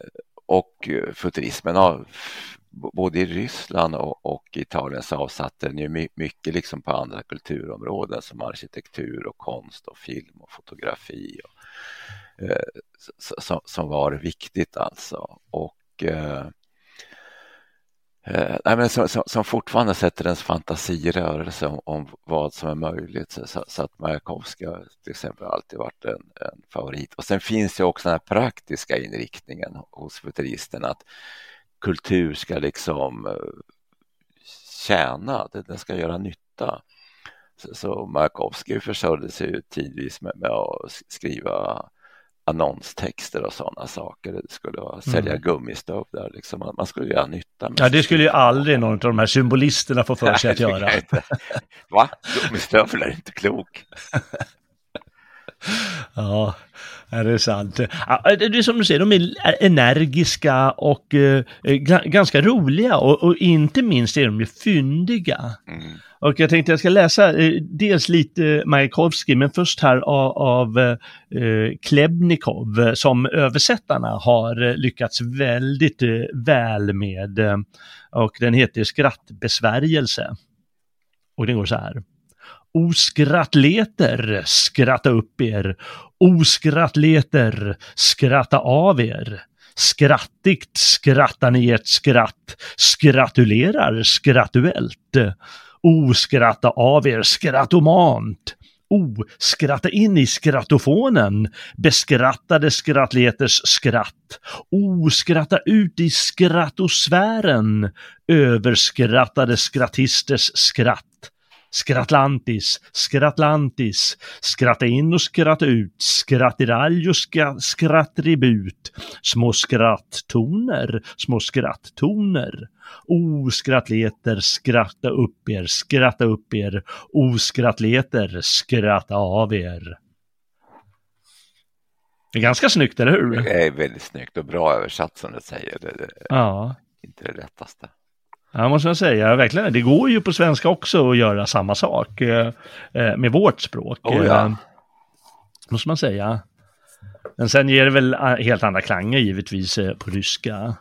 och futurismen av både i Ryssland och, och Italien så avsatte den ju my- mycket liksom på andra kulturområden som arkitektur och konst och film och fotografi och Som, som var viktigt alltså, och eh, eh, nej, men som, som, som fortfarande sätter ens fantasirörelse om, om vad som är möjligt, så, så att Majakovskij till exempel alltid varit en, en favorit. Och sen finns ju också den här praktiska inriktningen hos futuristerna att kultur ska liksom tjäna, den ska göra nytta. Så, så Majakovskij försörjde sig ju tidvis med, med att skriva annonstexter och sådana saker. Det skulle vara sälja mm. gummistövlar liksom. Man skulle göra nytta. Ja, det skulle ju aldrig någon av de här symbolisterna få för sig att göra. Va? Gummistövlar är inte klok. Ja, det är sant. Det är som du säger, de är energiska och eh, g- ganska roliga och, och inte minst är de ju fyndiga. Mm. Och jag tänkte jag ska läsa eh, dels lite Majakovskij, men först här av, av eh, Chlebnikov, som översättarna har lyckats väldigt eh, väl med. Och den heter Skrattbesvärjelse. Och den går så här. O skrattleter, skratta upp er. O skrattleter, skratta av er. Skrattigt skrattar ni ert skratt. Skratulerar skrattuellt. O skratta av er, skrattomant. O skratta in i skrattofonen. Beskrattade skrattleters skratt. O skratta ut i skrattosfären. Överskrattade skrattisters skratt. Skrattlantis, skrattlantis, skratta in och skratta ut, skrattiralj och ska, skrattribut, små skratttoner, små skratttoner. O skrattleter, skratta upp er, skratta upp er, o skrattleter, skratta av er. Det är ganska snyggt, eller hur? Det är väldigt snyggt och bra översatt som du säger. Det är ja. Inte det lättaste. Ja, måste jag säga, verkligen. Det går ju på svenska också att göra samma sak eh, med vårt språk. Oh, ja. Måste man säga. Men sen ger det väl helt andra klanger givetvis eh, på ryska.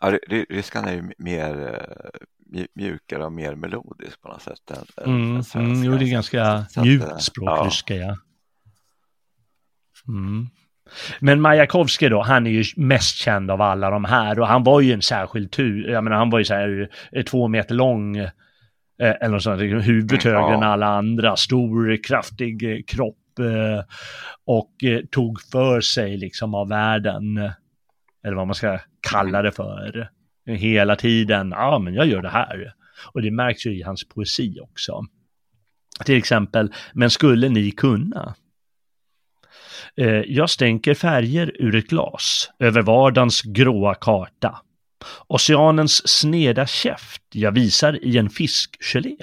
Ja, r- r- ryskan är ju mer eh, mjukare och mer melodisk på något sätt. Än, mm, än mm, jo, det är ganska så mjukt att, språk, ja. Ryska, ja. Mm. Men Majakovskij då, han är ju mest känd av alla de här, och han var ju en särskild tur, jag menar han var ju så här två meter lång eh, eller något sånt, huvudet högre ja. Än alla andra, stor, kraftig kropp eh, och eh, tog för sig liksom av världen, eller vad man ska kalla det för. hela tiden, ja ah, men jag gör det här. Och det märks ju i hans poesi också. Till exempel, men skulle ni kunna? Eh, jag stänker färger ur ett glas, över vardagens gråa karta. Oceanens sneda käft jag visar i en fiskgelé.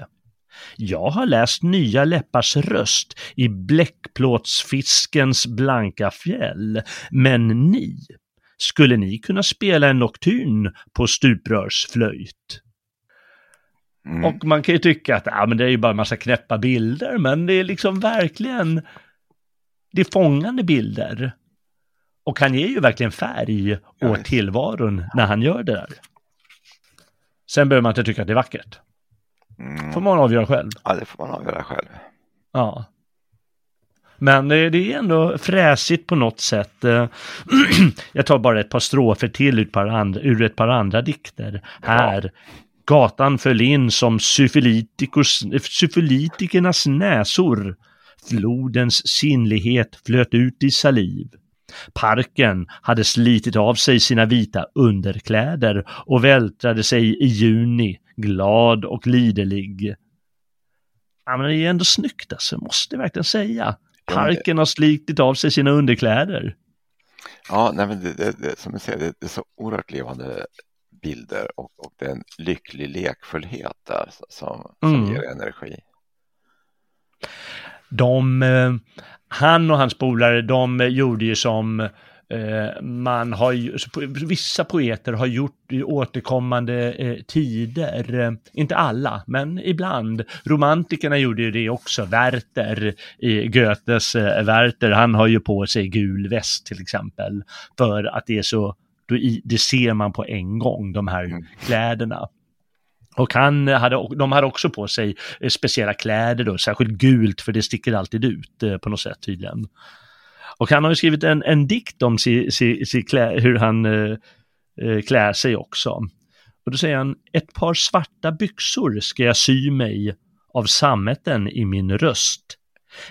Jag har läst nya läppars röst i bläckplåtsfiskens blanka fjäll. Men ni, skulle ni kunna spela en nocturn på stuprörsflöjt? Mm. Och man kan ju tycka att ah, men det är ju bara en massa knäppa bilder, men det är liksom verkligen, det är fångande bilder. Och han ger ju verkligen färg åt tillvaron när han gör det där. Sen behöver man inte tycka att det är vackert. Mm. Får man avgöra själv? Ja, det får man avgöra själv. Ja. Men det är ändå fräsigt på något sätt. Jag tar bara ett par strofer till ur ett par andra, ur ett par andra dikter. Ja. Här. Gatan föll in som syfilitikernas näsor. Flodens sinnlighet flöt ut i saliv. Parken hade slitit av sig sina vita underkläder och vältrade sig i juni, glad och liderlig. Ja, men det är ändå snyggt, alltså, måste jag verkligen säga. Parken har slitit av sig sina underkläder. Ja, nej, men det, det, det, som jag säger, det, det är så oerhört levande bilder och, och det är en lycklig lekfullhet där som, som mm. ger energi. De, han och hans polare, de gjorde ju som man har, vissa poeter har gjort i återkommande tider, inte alla men ibland. Romantikerna gjorde ju det också. Werther, Goethes Werther, han har ju på sig gul väst till exempel, för att det är så, det ser man på en gång, de här kläderna. Och han hade, de hade också på sig speciella kläder då, särskilt gult, för det sticker alltid ut på något sätt tydligen. Och han har ju skrivit en, en dikt om si, si, si klä, hur han eh, klär sig också. Och då säger han, ett par svarta byxor ska jag sy mig av sammeten i min röst.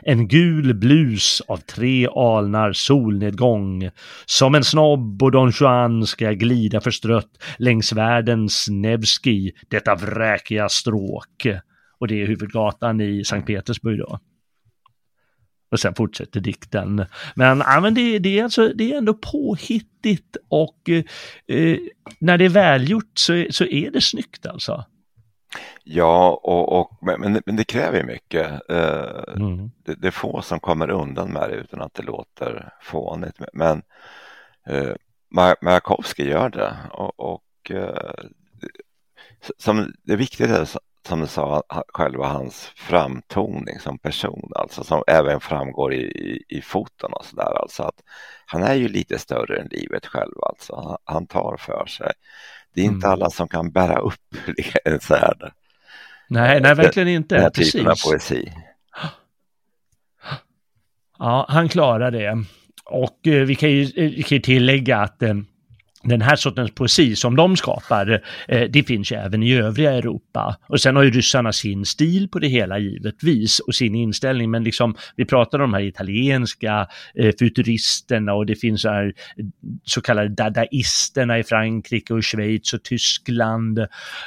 En gul blus av tre alnar solnedgång. Som en snobb och Don Juan ska jag glida förstrött längs världens Nevski, detta vräkiga stråk. Och det är huvudgatan i Sankt Petersburg då. Och sen fortsätter dikten. Men, ja, men det, det, är alltså, det är ändå påhittigt och eh, när det är välgjort så, så är det snyggt alltså. Ja, och, och, men, men det kräver ju mycket. Eh, mm. det, det är få som kommer undan med det utan att det låter fånigt. Men eh, Majakovskij gör det. Och, och, eh, som, det viktiga är, som du sa, själva hans framtoning som person. Alltså, som även framgår i, i, i foton och sådär. Alltså att han är ju lite större än livet själv. Alltså. Han, han tar för sig. Det är inte mm. alla som kan bära upp så här. Nej, nej, verkligen inte. Den här typen av poesi. Ja, han klarar det. Och eh, vi kan ju, vi kan ju tillägga att eh, den här sortens poesi som de skapar, eh, det finns ju även i övriga Europa. Och sen har ju ryssarna sin stil på det hela givetvis och sin inställning. Men liksom, vi pratar om de här italienska eh, futuristerna och det finns så här så kallade dadaisterna i Frankrike och Schweiz och Tyskland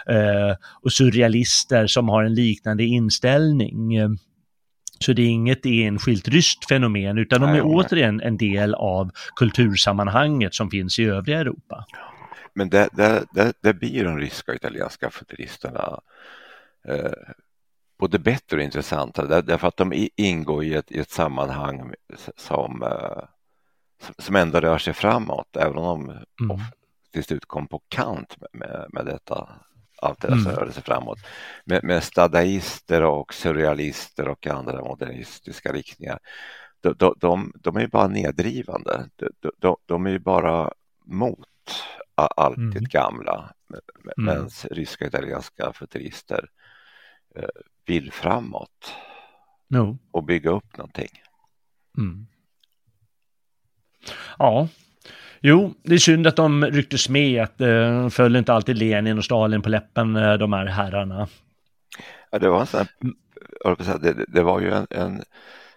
eh, och surrealister som har en liknande inställning. Så det är inget enskilt ryskt fenomen utan de är återigen en del av kultursammanhanget som finns i övriga Europa. Men där, där, där, där blir de ryska och italienska futuristerna eh, både bättre och intressanta där, därför att de ingår i ett, i ett sammanhang som, eh, som ändå rör sig framåt, även om de mm. till slut kom på kant med, med, med detta. Allt det där som mm. rörde sig framåt. Med, med dadaister och surrealister och andra modernistiska riktningar. De, de, de, de är ju bara nedrivande. De, de, de är ju bara mot allt mm. det gamla. Mm. Medan ryska och italienska futurister eh, vill framåt. No. Och bygga upp någonting. Mm. Ja. Jo, det är synd att de rycktes med, att de följde inte alltid Lenin och Stalin på läppen, de här herrarna. Ja, det var en sån här, det, det var ju en, en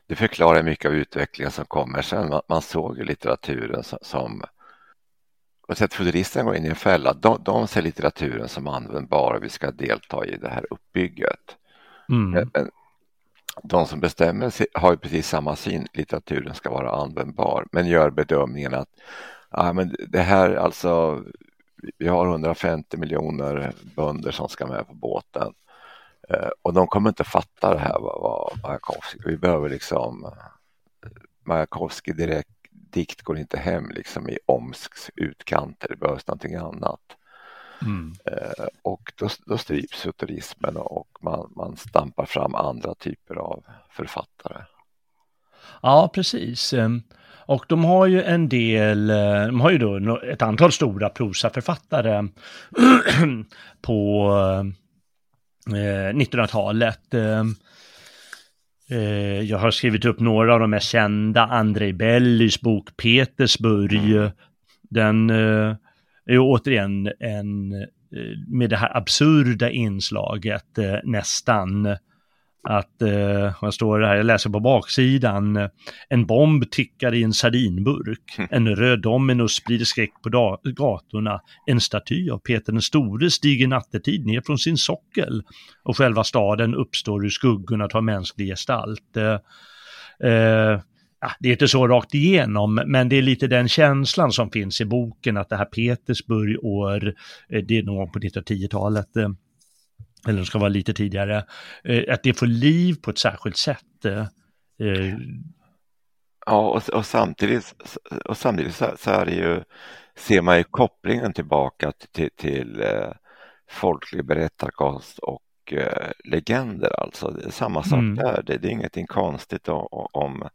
det förklarar mycket av utvecklingen som kommer sen. Man, man såg ju litteraturen som, som Och så att futuristerna går in i en fälla. De, de ser litteraturen som användbar, vi ska delta i det här uppbygget. Mm. Men de som bestämmer har ju precis samma syn. Litteraturen ska vara användbar. Men gör bedömningen att ah, men det här, alltså, vi har hundrafemtio miljoner bönder som ska med på båten. Eh, och de kommer inte fatta det här. Vad, vad Majakovskij, vi behöver liksom... Majakovskij direkt dikt går inte hem liksom i Omsks utkanter. Det behövs någonting annat. Mm. Eh, och då, då stryps futurismen och man, man stampar fram andra typer av författare. Ja, precis. Och de har ju en del, de har ju då ett antal stora prosaförfattare på nittonhundratalet. Jag har skrivit upp några av de mest kända. Andrei Belys bok Petersburg. Den är ju återigen en, med det här absurda inslaget nästan. Att, vad står det här? Jag läser på baksidan. En bomb tickar i en sardinburk. En röd domino sprider skräck på da- gatorna. En staty av Peter den store stiger nattetid ner från sin sockel. Och själva staden uppstår ur skuggorna, tar mänsklig gestalt. Eh, eh, det är inte så rakt igenom, men det är lite den känslan som finns i boken. Att det här Petersburg år, det är nog på nittonhundratiotalet. Eh, eller det ska vara lite tidigare, att det får liv på ett särskilt sätt. Ja, och, och samtidigt, och samtidigt så, så är det ju, ser man ju kopplingen tillbaka till, till eh, folklig berättarkonst och eh, legender. Alltså, det är samma sak mm. där. Det, det är ingenting konstigt om, om,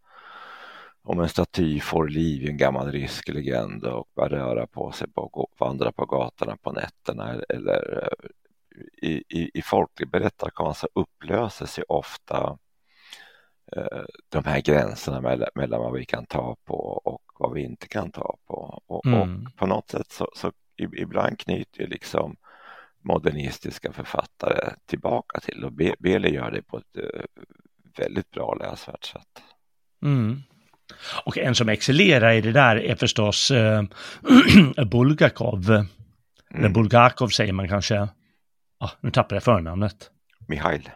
om en staty får liv i en gammal rysk legend och börjar röra på sig och vandra på gatorna på nätterna eller... I, i, i folklig berättarkonst upplöses ju ofta eh, de här gränserna mellan, mellan vad vi kan ta på och vad vi inte kan ta på. Och, mm. och på något sätt så, så ibland knyter ju liksom modernistiska författare tillbaka till, och Be- Bely gör det på ett eh, väldigt bra läsvärt sätt. Mm. Och en som excellerar i det där är förstås eh, Bulgakov. Eller mm. Bulgakov säger man kanske. Ah, nu tappar jag förnamnet. Mikhail.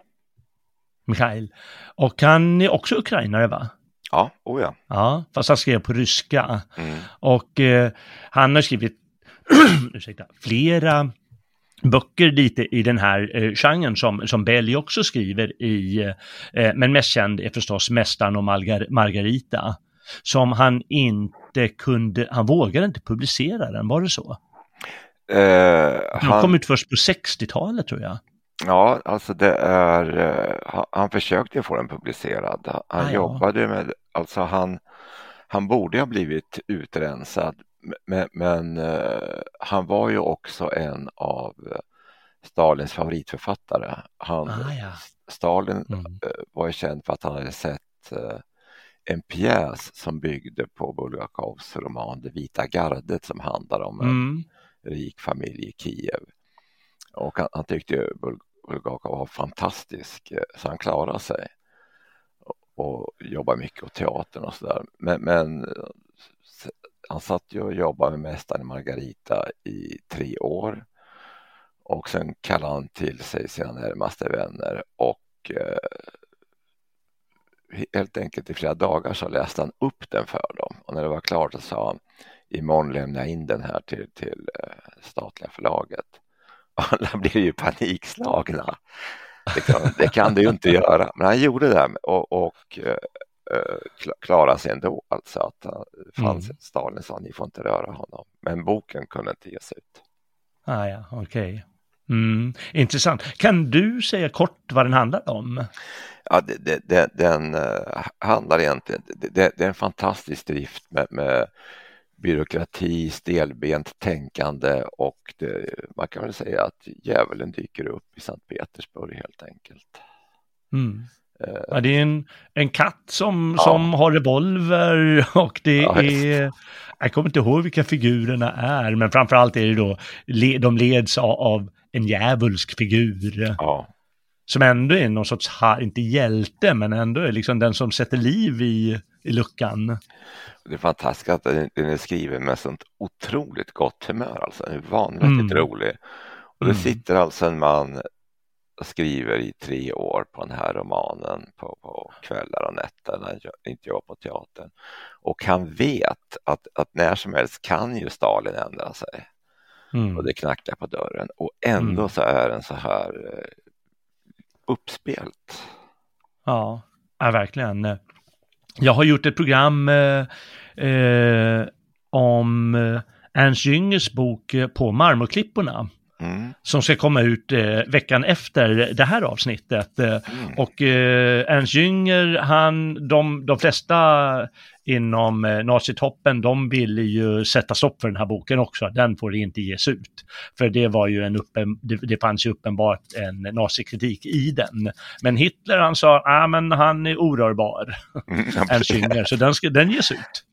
Mikhail. Och han är också ukrainare, va? Ja, oh ja. Ja, fast han skrev på ryska. Mm. Och eh, han har skrivit ursäkta, flera böcker lite i den här eh, genren som, som Bely också skriver i. Eh, men mest känd är förstås Mästaren och Margar- Margarita. Som han inte kunde, han vågade inte publicera den, var det så? Uh, han, han kom ut först på sextiotalet tror jag. Ja, alltså det är uh, han, han försökte få den publicerad. Han ah, jobbade ja. med, alltså han han borde ha blivit utrensad, men, men uh, han var ju också en av Stalins favoritförfattare. Han, ah, ja. Stalin mm. uh, var ju känd för att han hade sett uh, en pjäs som byggde på Bulgakovs roman Det vita gardet, som handlar om en mm. rik familj i Kiev, och han, han tyckte Bulgakov var fantastisk så han klarade sig och jobbade mycket åt teatern och sådär, men, men han satt ju och jobbade med Mästaren och Margarita i tre år och sen kallade han till sig sina närmaste vänner och eh, helt enkelt i flera dagar så läste han upp den för dem, och när det var klart så sa han: imorgon lämnar jag in den här till, till statliga förlaget. Alla blev ju panikslagna. Det kan, det kan du ju inte göra. Men han gjorde det här och, och uh, klarade sig ändå. Alltså att fanns mm. Stalin sa, ni får inte röra honom. Men boken kunde inte ges ut. Ah, ja, okej. Okay. Mm, intressant. Kan du säga kort vad den handlar om? Ja, det, det, det, den uh, handlar egentligen... Det, det, det är en fantastisk drift med... med byråkrati, stelbent tänkande och det, man kan väl säga att djävulen dyker upp i Sankt Petersburg helt enkelt. Mm. Uh, ja, det är en, en katt som, ja. som har revolver och det ja, är, jag kommer inte ihåg vilka figurerna är, men framförallt är det då, de leds av, av en djävulsk figur. Ja. Som ändå är någon sorts, inte hjälte, men ändå är liksom den som sätter liv i i luckan. Det är fantastiskt att den är skriven med sånt otroligt gott humör, alltså en vanvettigt mm. rolig. Och det mm. sitter alltså en man och skriver i tre år på den här romanen på, på kvällar och nätter när jag, inte jag på teatern. Och han vet att, att när som helst kan ju Stalin ändra sig. Mm. Och det knackar på dörren. Och ändå mm. så är den så här uppspelt. Ja, ja verkligen. Jag har gjort ett program eh, eh, om Ernst Jüngers bok På Marmorklipporna. Mm. Som ska komma ut eh, veckan efter det här avsnittet. Eh, mm. Och eh, Ernst Jünger, han, de, de flesta inom eh, nazitoppen, de ville ju sätta stopp för den här boken också. Den får inte ges ut. För det var ju en uppen, det, det fanns ju uppenbart en nazikritik i den. Men Hitler, han sa, ah, men han är orörbar. Mm. Ernst Jünger, så den, ska, den ges ut.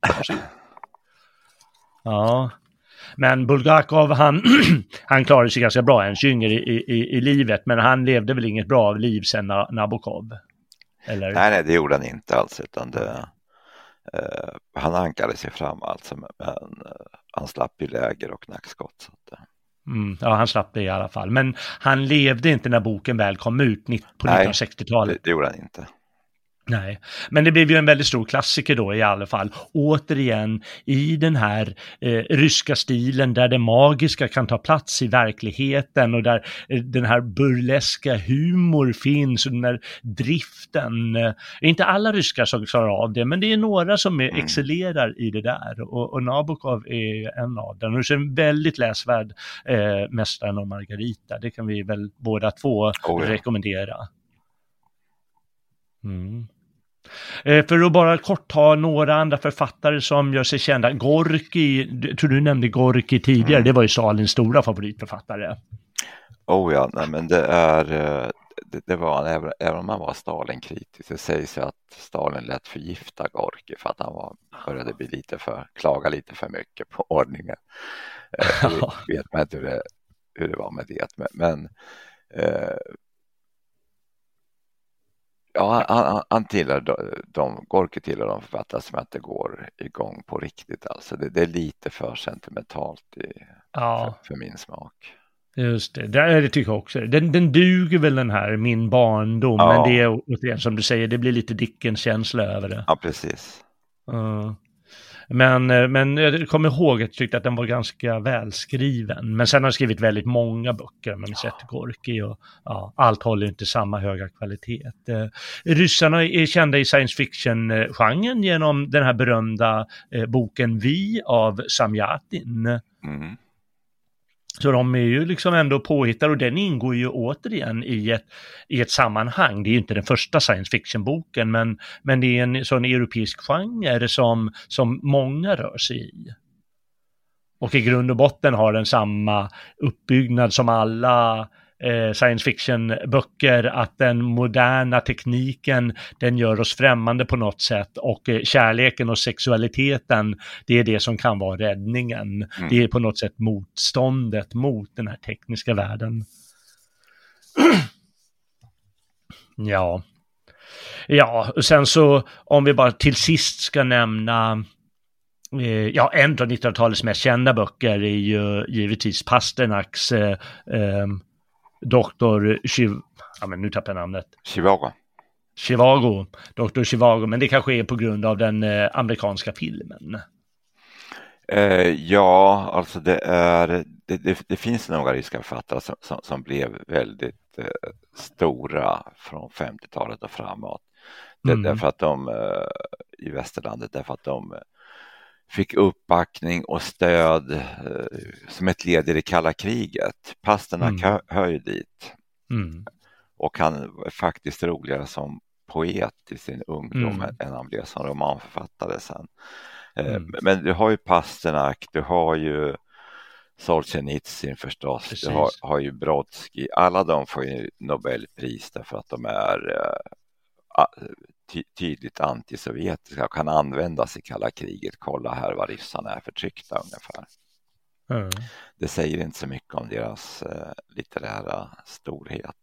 Ja. Men Bulgakov, han, han klarade sig ganska bra, en Jünger i, i, i livet. Men han levde väl inget bra liv sen Nabokov? Eller? Nej, nej, det gjorde han inte alls. Utan det, eh, han ankade sig fram alltså. Men eh, han slapp ju läger och knackskott. Så att, eh. mm, ja, han slapp det i alla fall. Men han levde inte när boken väl kom ut på nittonhundrasextiotalet. Nej, det, det gjorde han inte. Nej, men det blev ju en väldigt stor klassiker då i alla fall. Återigen i den här eh, ryska stilen där det magiska kan ta plats i verkligheten och där eh, den här burleska humor finns och den här driften. Eh, inte alla ryskar som klarar av det, men det är några som är, mm. excellerar i det där. Och, och Nabokov är en av dem. Och en väldigt läsvärd eh, Mästaren och Margarita. Det kan vi väl båda två oh, ja. rekommendera. Mm. För att bara kort ta några andra författare som gör sig kända. Gorkij, tror du nämnde Gorkij tidigare, mm. det var ju Stalins stora favoritförfattare. Oh ja, nej, men det är det, det var, även, även om han var Stalin-kritisk, det sägs ju att Stalin lät förgifta Gorkij för att han var, började bli lite för, klaga lite för mycket på ordningen. Jag vet man inte hur det, hur det var med det, men, men eh, ja, han, han tillhör de, de Gorkij tillhör de författare som inte går igång på riktigt. Alltså det, det är lite för sentimentalt i, ja. för, för min smak. Just det, det, det tycker jag också. Den, den duger väl den här Min barndom, ja. men det är som du säger, det blir lite Dickens känsla över det. Ja, precis. Uh. Men, men jag kommer ihåg att jag tyckte att den var ganska välskriven. Men sen har jag skrivit väldigt många böcker. Men ja. sett Gorkij och ja, allt håller inte samma höga kvalitet. Eh, ryssarna är kända i science fiction-genren genom den här berömda eh, boken Vi av Samjatin. Mm. Så de är ju liksom ändå påhittade och den ingår ju återigen i ett, i ett sammanhang. Det är ju inte den första science fiction-boken, men, men det är en sån europeisk genre som, som många rör sig i. Och i grund och botten har den samma uppbyggnad som alla eh, science fiction-böcker, att den moderna tekniken, den gör oss främmande på något sätt, och eh, kärleken och sexualiteten, det är det som kan vara räddningen. Mm. Det är på något sätt motståndet mot den här tekniska världen. ja. Ja, och sen så om vi bara till sist ska nämna ja, en av nittonhundratalets mest kända böcker är ju givetvis Pasternaks eh, eh, Doktor Chiv... Ja, men nu tappar jag namnet. Chivago. Chivago. Doktor Chivago. Men det kanske är på grund av den eh, amerikanska filmen. Eh, ja, alltså det är... Det, det, det finns några ryska författare som, som, som blev väldigt eh, stora från femtiotalet och framåt. Det, mm. Därför att de... Eh, I västerlandet, därför att de... fick uppbackning och stöd eh, som ett led i det kalla kriget. Pasternak mm. hö, hör ju dit. Mm. Och han var faktiskt roligare som poet i sin ungdom mm. än han blev som romanförfattare sen. Eh, mm. Men du har ju Pasternak, du har ju Solzhenitsyn förstås, Precis. du har, har ju Brodsky. Alla de får ju Nobelpris därför att de är... Eh, Ty- tydligt antisovjetiska och kan användas i kalla kriget. Kolla här vad ryssarna är förtryckta ungefär. Mm. Det säger inte så mycket om deras eh, litterära storhet.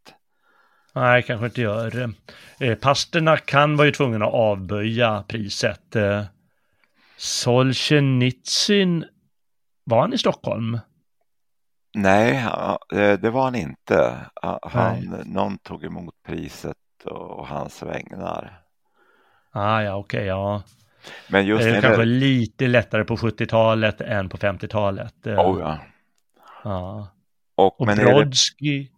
Nej, kanske inte gör. Eh, Pasternak kan vara ju tvungen att avböja priset. Eh, Solzhenitsyn, var han i Stockholm? Nej, det var han inte. Han, någon tog emot priset och hans vägnar. Ah, ja, okej, okay, ja. Men just det är kanske det... lite lättare på sjuttiotalet än på femtiotalet. Oh, ja. Ja. Och, och men Brodsky... Det...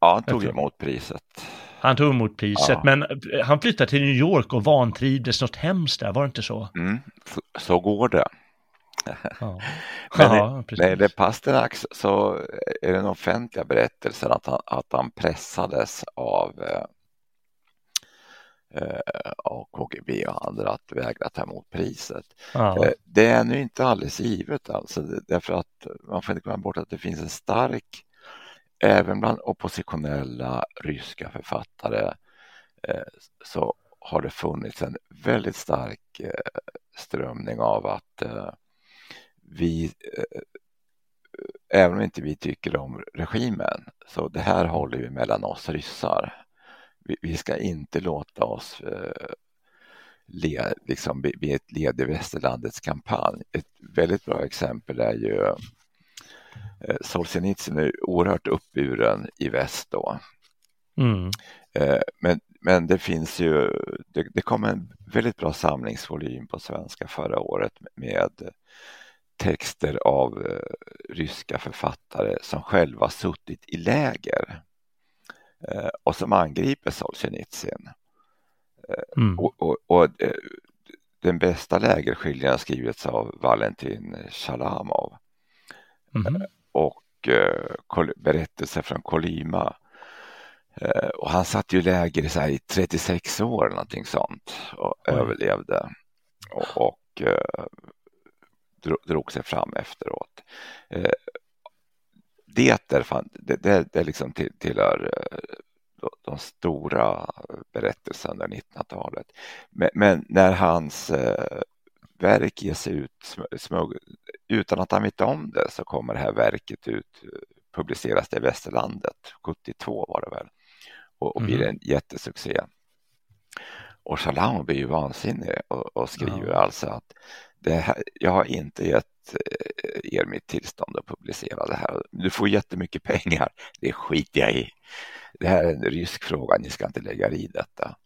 Ja, han tog emot priset. Han tog emot priset, ja. Men han flyttade till New York och vantrivdes något hemskt där, var det inte så? Mm, så går det. Ja. Men ja, när det Pasternak så är den offentliga berättelsen att han, att han pressades av eh, av K G B och andra att vägra ta emot priset. Ja. Eh, det är nu inte alldeles givet, alltså, därför att man får inte glömma bort att det finns en stark, även bland oppositionella ryska författare eh, så har det funnits en väldigt stark eh, strömning av att eh, vi, eh, även om inte vi tycker om regimen, så det här håller vi mellan oss ryssar. Vi, vi ska inte låta oss eh, le, liksom, bli ett led i västerlandets kampanj. Ett väldigt bra exempel är ju eh, Solzhenitsyn är oerhört uppburen i väst då. Mm. Eh, men, men det finns ju, det, det kom en väldigt bra samlingsvolym på svenska förra året med texter av eh, ryska författare som själva suttit i läger eh, och som angriper Solzhenitsyn. Eh, mm. Och, och, och eh, den bästa lägerskildringen har skrivits av Valentin Shalamov. Mm. eh, och eh, kol- berättelser från Kolyma. Eh, och han satt ju i läger så här, i trettiosex år eller någonting sånt och mm. överlevde. Och, och eh, drog sig fram efteråt. Eh, det, där fan, det, det, det liksom till, tillhör de, de stora berättelserna under nittonhundratalet. Men, men när hans eh, verk ges ut smug, utan att han vet om det, så kommer det här verket ut, publiceras det i Västerlandet. sjuttiotvå var det väl. Och, och blir mm. en jättesuccé. Och Shalamov blir ju vansinnig och, och skriver ja. alltså att det här, jag har inte gett er mitt tillstånd att publicera det här. Du får jättemycket pengar. Det skiter jag i. Det här är en rysk fråga. Ni ska inte lägga i detta.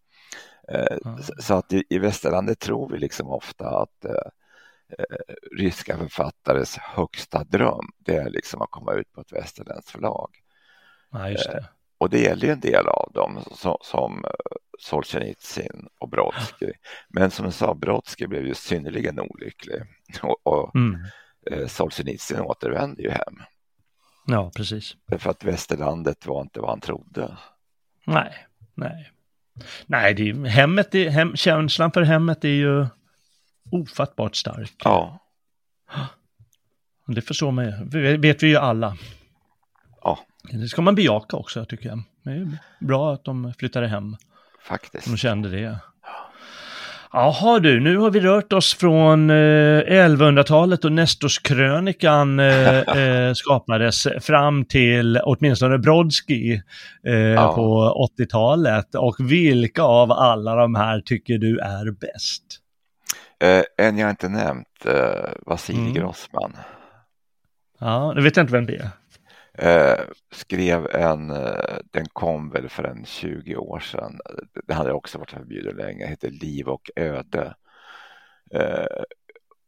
Mm. Så att i västerlandet tror vi liksom ofta att ryska författares högsta dröm, det är liksom att komma ut på ett västerländskt förlag. Ja, just det. Och det gäller ju en del av dem som, som Solzhenitsyn och Brodsky. Men som jag sa, Brodsky blev ju synnerligen olycklig. Och, och mm. eh, Solzhenitsyn återvände ju hem. Ja, precis. För att västerlandet var inte vad han trodde. Nej, nej. Nej, det är, hemmet är, hem, känslan för hemmet är ju ofattbart stark. Ja. Det förstår man ju. Det vet vi ju alla. Ja. Det ska man bejaka också, tycker jag. Det är bra att de flyttade hem. Faktiskt. De kände det. Jaha du, nu har vi rört oss från eh, elvahundratalet och Nestorkrönikan eh, skapades fram till åtminstone Brodsky eh, ja. på åttiotalet. Och vilka av alla de här tycker du är bäst? Eh, en jag inte nämnt, eh, Vasilij mm. Grossman. Ja, nu vet jag inte vem det är. Eh, skrev en, eh, den kom väl för en tjugo år sedan, det hade också varit förbjudet länge, heter Liv och öde. Eh,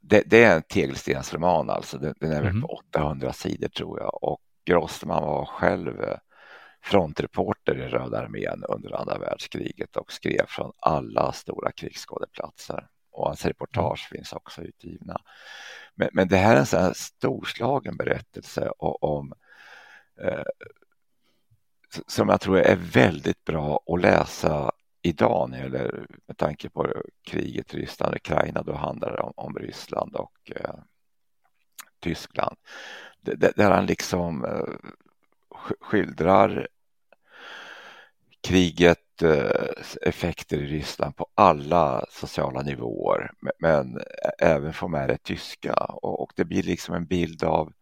det, det är en tegelstensroman, alltså den, den är väl på åttahundra sidor tror jag, och Grossman var själv frontreporter i Röda armén under andra världskriget och skrev från alla stora krigsskådeplatser. Och hans reportage finns också utgivna. Men, men det här är en sån här storslagen berättelse om Eh, som jag tror är väldigt bra att läsa idag, eller med tanke på kriget i Ryssland och Ukraina, då handlar det om, om Ryssland och eh, Tyskland, d- d- där han liksom eh, skildrar kriget eh, effekter i Ryssland på alla sociala nivåer, men, men även får med det tyska, och, och det blir liksom en bild av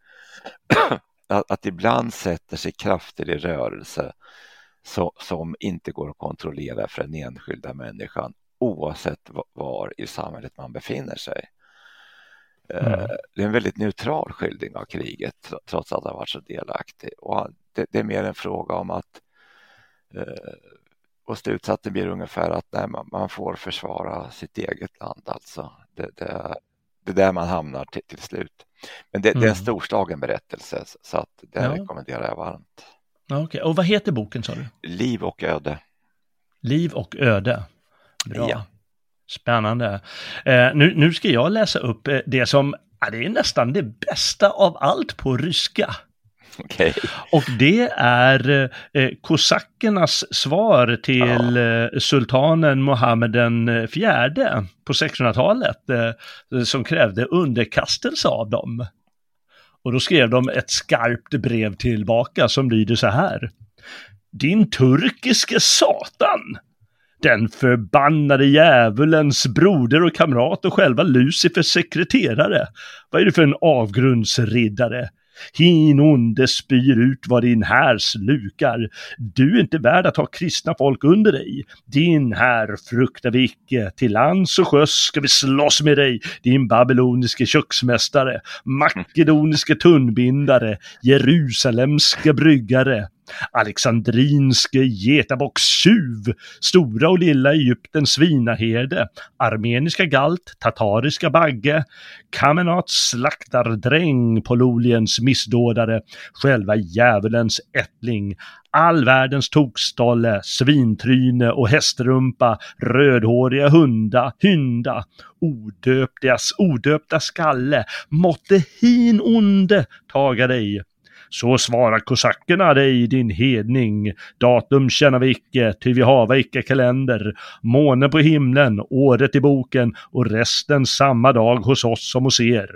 att ibland sätter sig krafter i rörelse så, som inte går att kontrollera för den enskilda människan oavsett var i samhället man befinner sig. Mm. Det är en väldigt neutral skildring av kriget trots att han varit så delaktig. Och det, det är mer en fråga om att och slutsatsen blir ungefär att nej, man, man får försvara sitt eget land. Alltså. Det, det, det är där man hamnar till, till slut. Men det, mm. det är en storslagen berättelse så att den ja. rekommenderar jag varmt. Ja, okay. Och vad heter boken sa du? Liv och öde. Liv och öde. Bra. Ja. Spännande. Eh, nu, nu ska jag läsa upp det som ja, det är nästan det bästa av allt på ryska. Okay. Och det är eh, kosackernas svar till eh, sultanen Mohammed den fjärde på sexhundratalet eh, som krävde underkastelse av dem. Och då skrev de ett skarpt brev tillbaka som lyder så här: Din turkiske satan! Den förbannade djävulens broder och kamrat och själva Lucifers sekreterare. Vad är det för en avgrundsriddare? Hin onde spyr ut vad din härs lukar. Du är inte värd att ha kristna folk under dig. Din här fruktar vi icke. Till lands och sjöss ska vi slåss med dig. Din babyloniske köksmästare, makedoniske tunnbindare, jerusalemska bryggare, alexandrinske getaboxtjuv, stora och lilla Egyptens svinaherde, armeniska galt, tatariska bagge, Kamenats slaktardräng, Pololiens missdådare, själva djävulens ättling, all världens tokstolle, svintryne och hästrumpa, rödhåriga hunda, hynda, odöptas, odöpta skalle, måtte hin onde taga dig. Så svarar kosackerna dig din hedning, datum känner vi icke, till vi hava icke kalender, månen på himlen, året i boken och resten samma dag hos oss som hos er.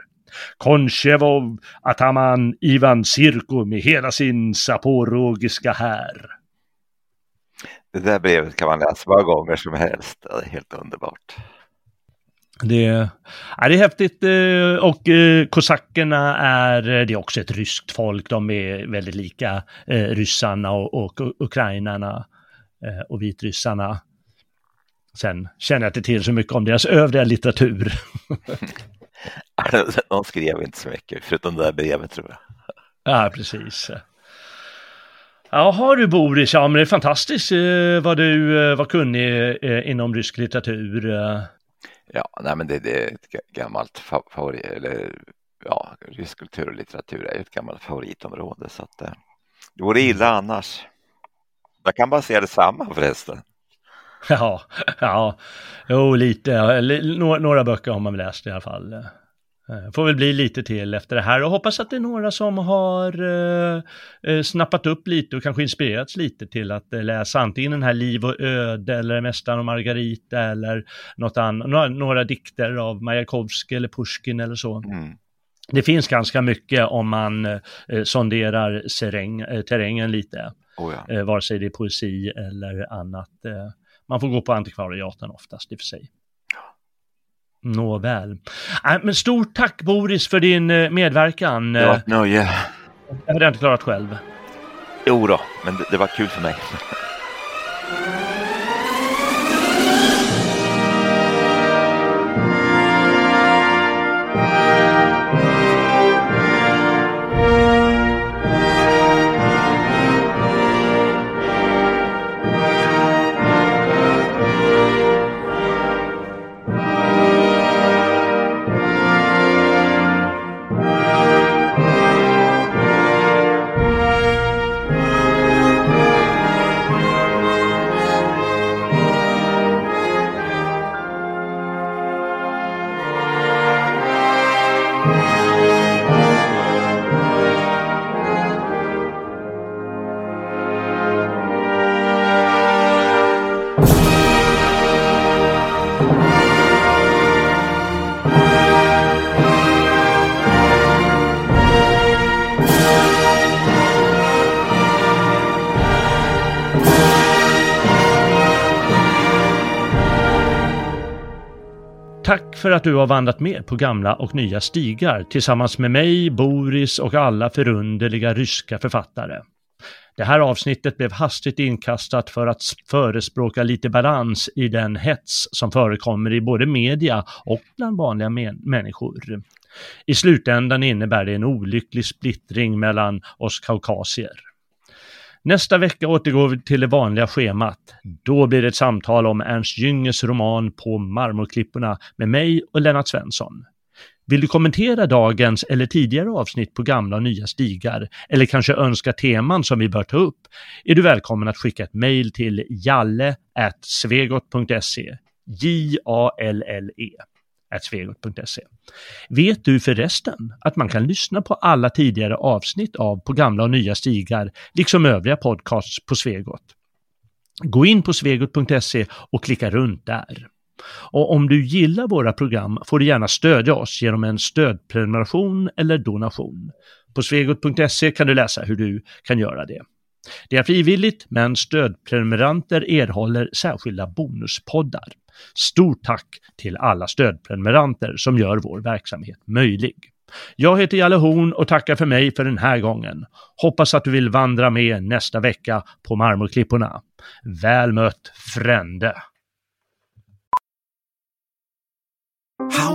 Konchevov, Ataman, Ivan Sirko med hela sin saporogiska här. Det där brevet kan man läsa många gånger som helst, det är helt underbart. Det, ja, det är häftigt och kosackerna är, det är också ett ryskt folk, de är väldigt lika ryssarna och, och, och ukrainarna och vitryssarna. Sen känner jag inte till så mycket om deras övriga litteratur. De skrev inte så mycket förutom det där brevet tror jag. Ja, precis. Jaha du Boris, ja men det är fantastiskt vad du var kunnig inom rysk litteratur. Ja, nej men det, det är ett gammalt favorit, eller ja, rysk kultur och litteratur är ju ett gammalt favoritområde så att det vore illa annars. Jag kan bara säga detsamma förresten. Ja, ja, jo lite, några, några böcker har man läst i alla fall. Får väl bli lite till efter det här och hoppas att det är några som har eh, snappat upp lite och kanske inspirerats lite till att läsa antingen den här Liv och öde eller Mästaren och Margarita eller något annat, några, några dikter av Majakovskij eller Pushkin eller så. Mm. Det finns ganska mycket om man eh, sonderar seräng, eh, terrängen lite, oh ja. eh, vare sig det är poesi eller annat. Eh, man får gå på antikvariaten oftast i och för sig. Nåväl. Men stort tack Boris för din medverkan. Det var ett nöje. Jag hade inte klarat själv. Jo då, men det, det var kul för mig. Tack för att du har vandrat med på gamla och nya stigar tillsammans med mig, Boris och alla förunderliga ryska författare. Det här avsnittet blev hastigt inkastat för att förespråka lite balans i den hets som förekommer i både media och bland vanliga men- människor. I slutändan innebär det en olycklig splittring mellan oss kaukasier. Nästa vecka återgår vi till det vanliga schemat. Då blir det ett samtal om Ernst Jüngers roman På marmorklipporna med mig och Lennart Svensson. Vill du kommentera dagens eller tidigare avsnitt på gamla och nya stigar eller kanske önska teman som vi bör ta upp är du välkommen att skicka ett mejl till jalle at svegot punkt se J-A-L-L-E at svegot punkt se. Vet du förresten att man kan lyssna på alla tidigare avsnitt av På gamla och nya stigar liksom övriga podcasts på Svegot? Gå in på svegot punkt se och klicka runt där. Och om du gillar våra program får du gärna stödja oss genom en stödprenumeration eller donation. På svegot punkt se kan du läsa hur du kan göra det. Det är frivilligt, men stödprenumeranter erhåller särskilda bonuspoddar. Stort tack till alla stödprenumeranter som gör vår verksamhet möjlig. Jag heter Jalle Horn och tackar för mig för den här gången. Hoppas att du vill vandra med nästa vecka på Marmorklipporna. Väl mött, frände! How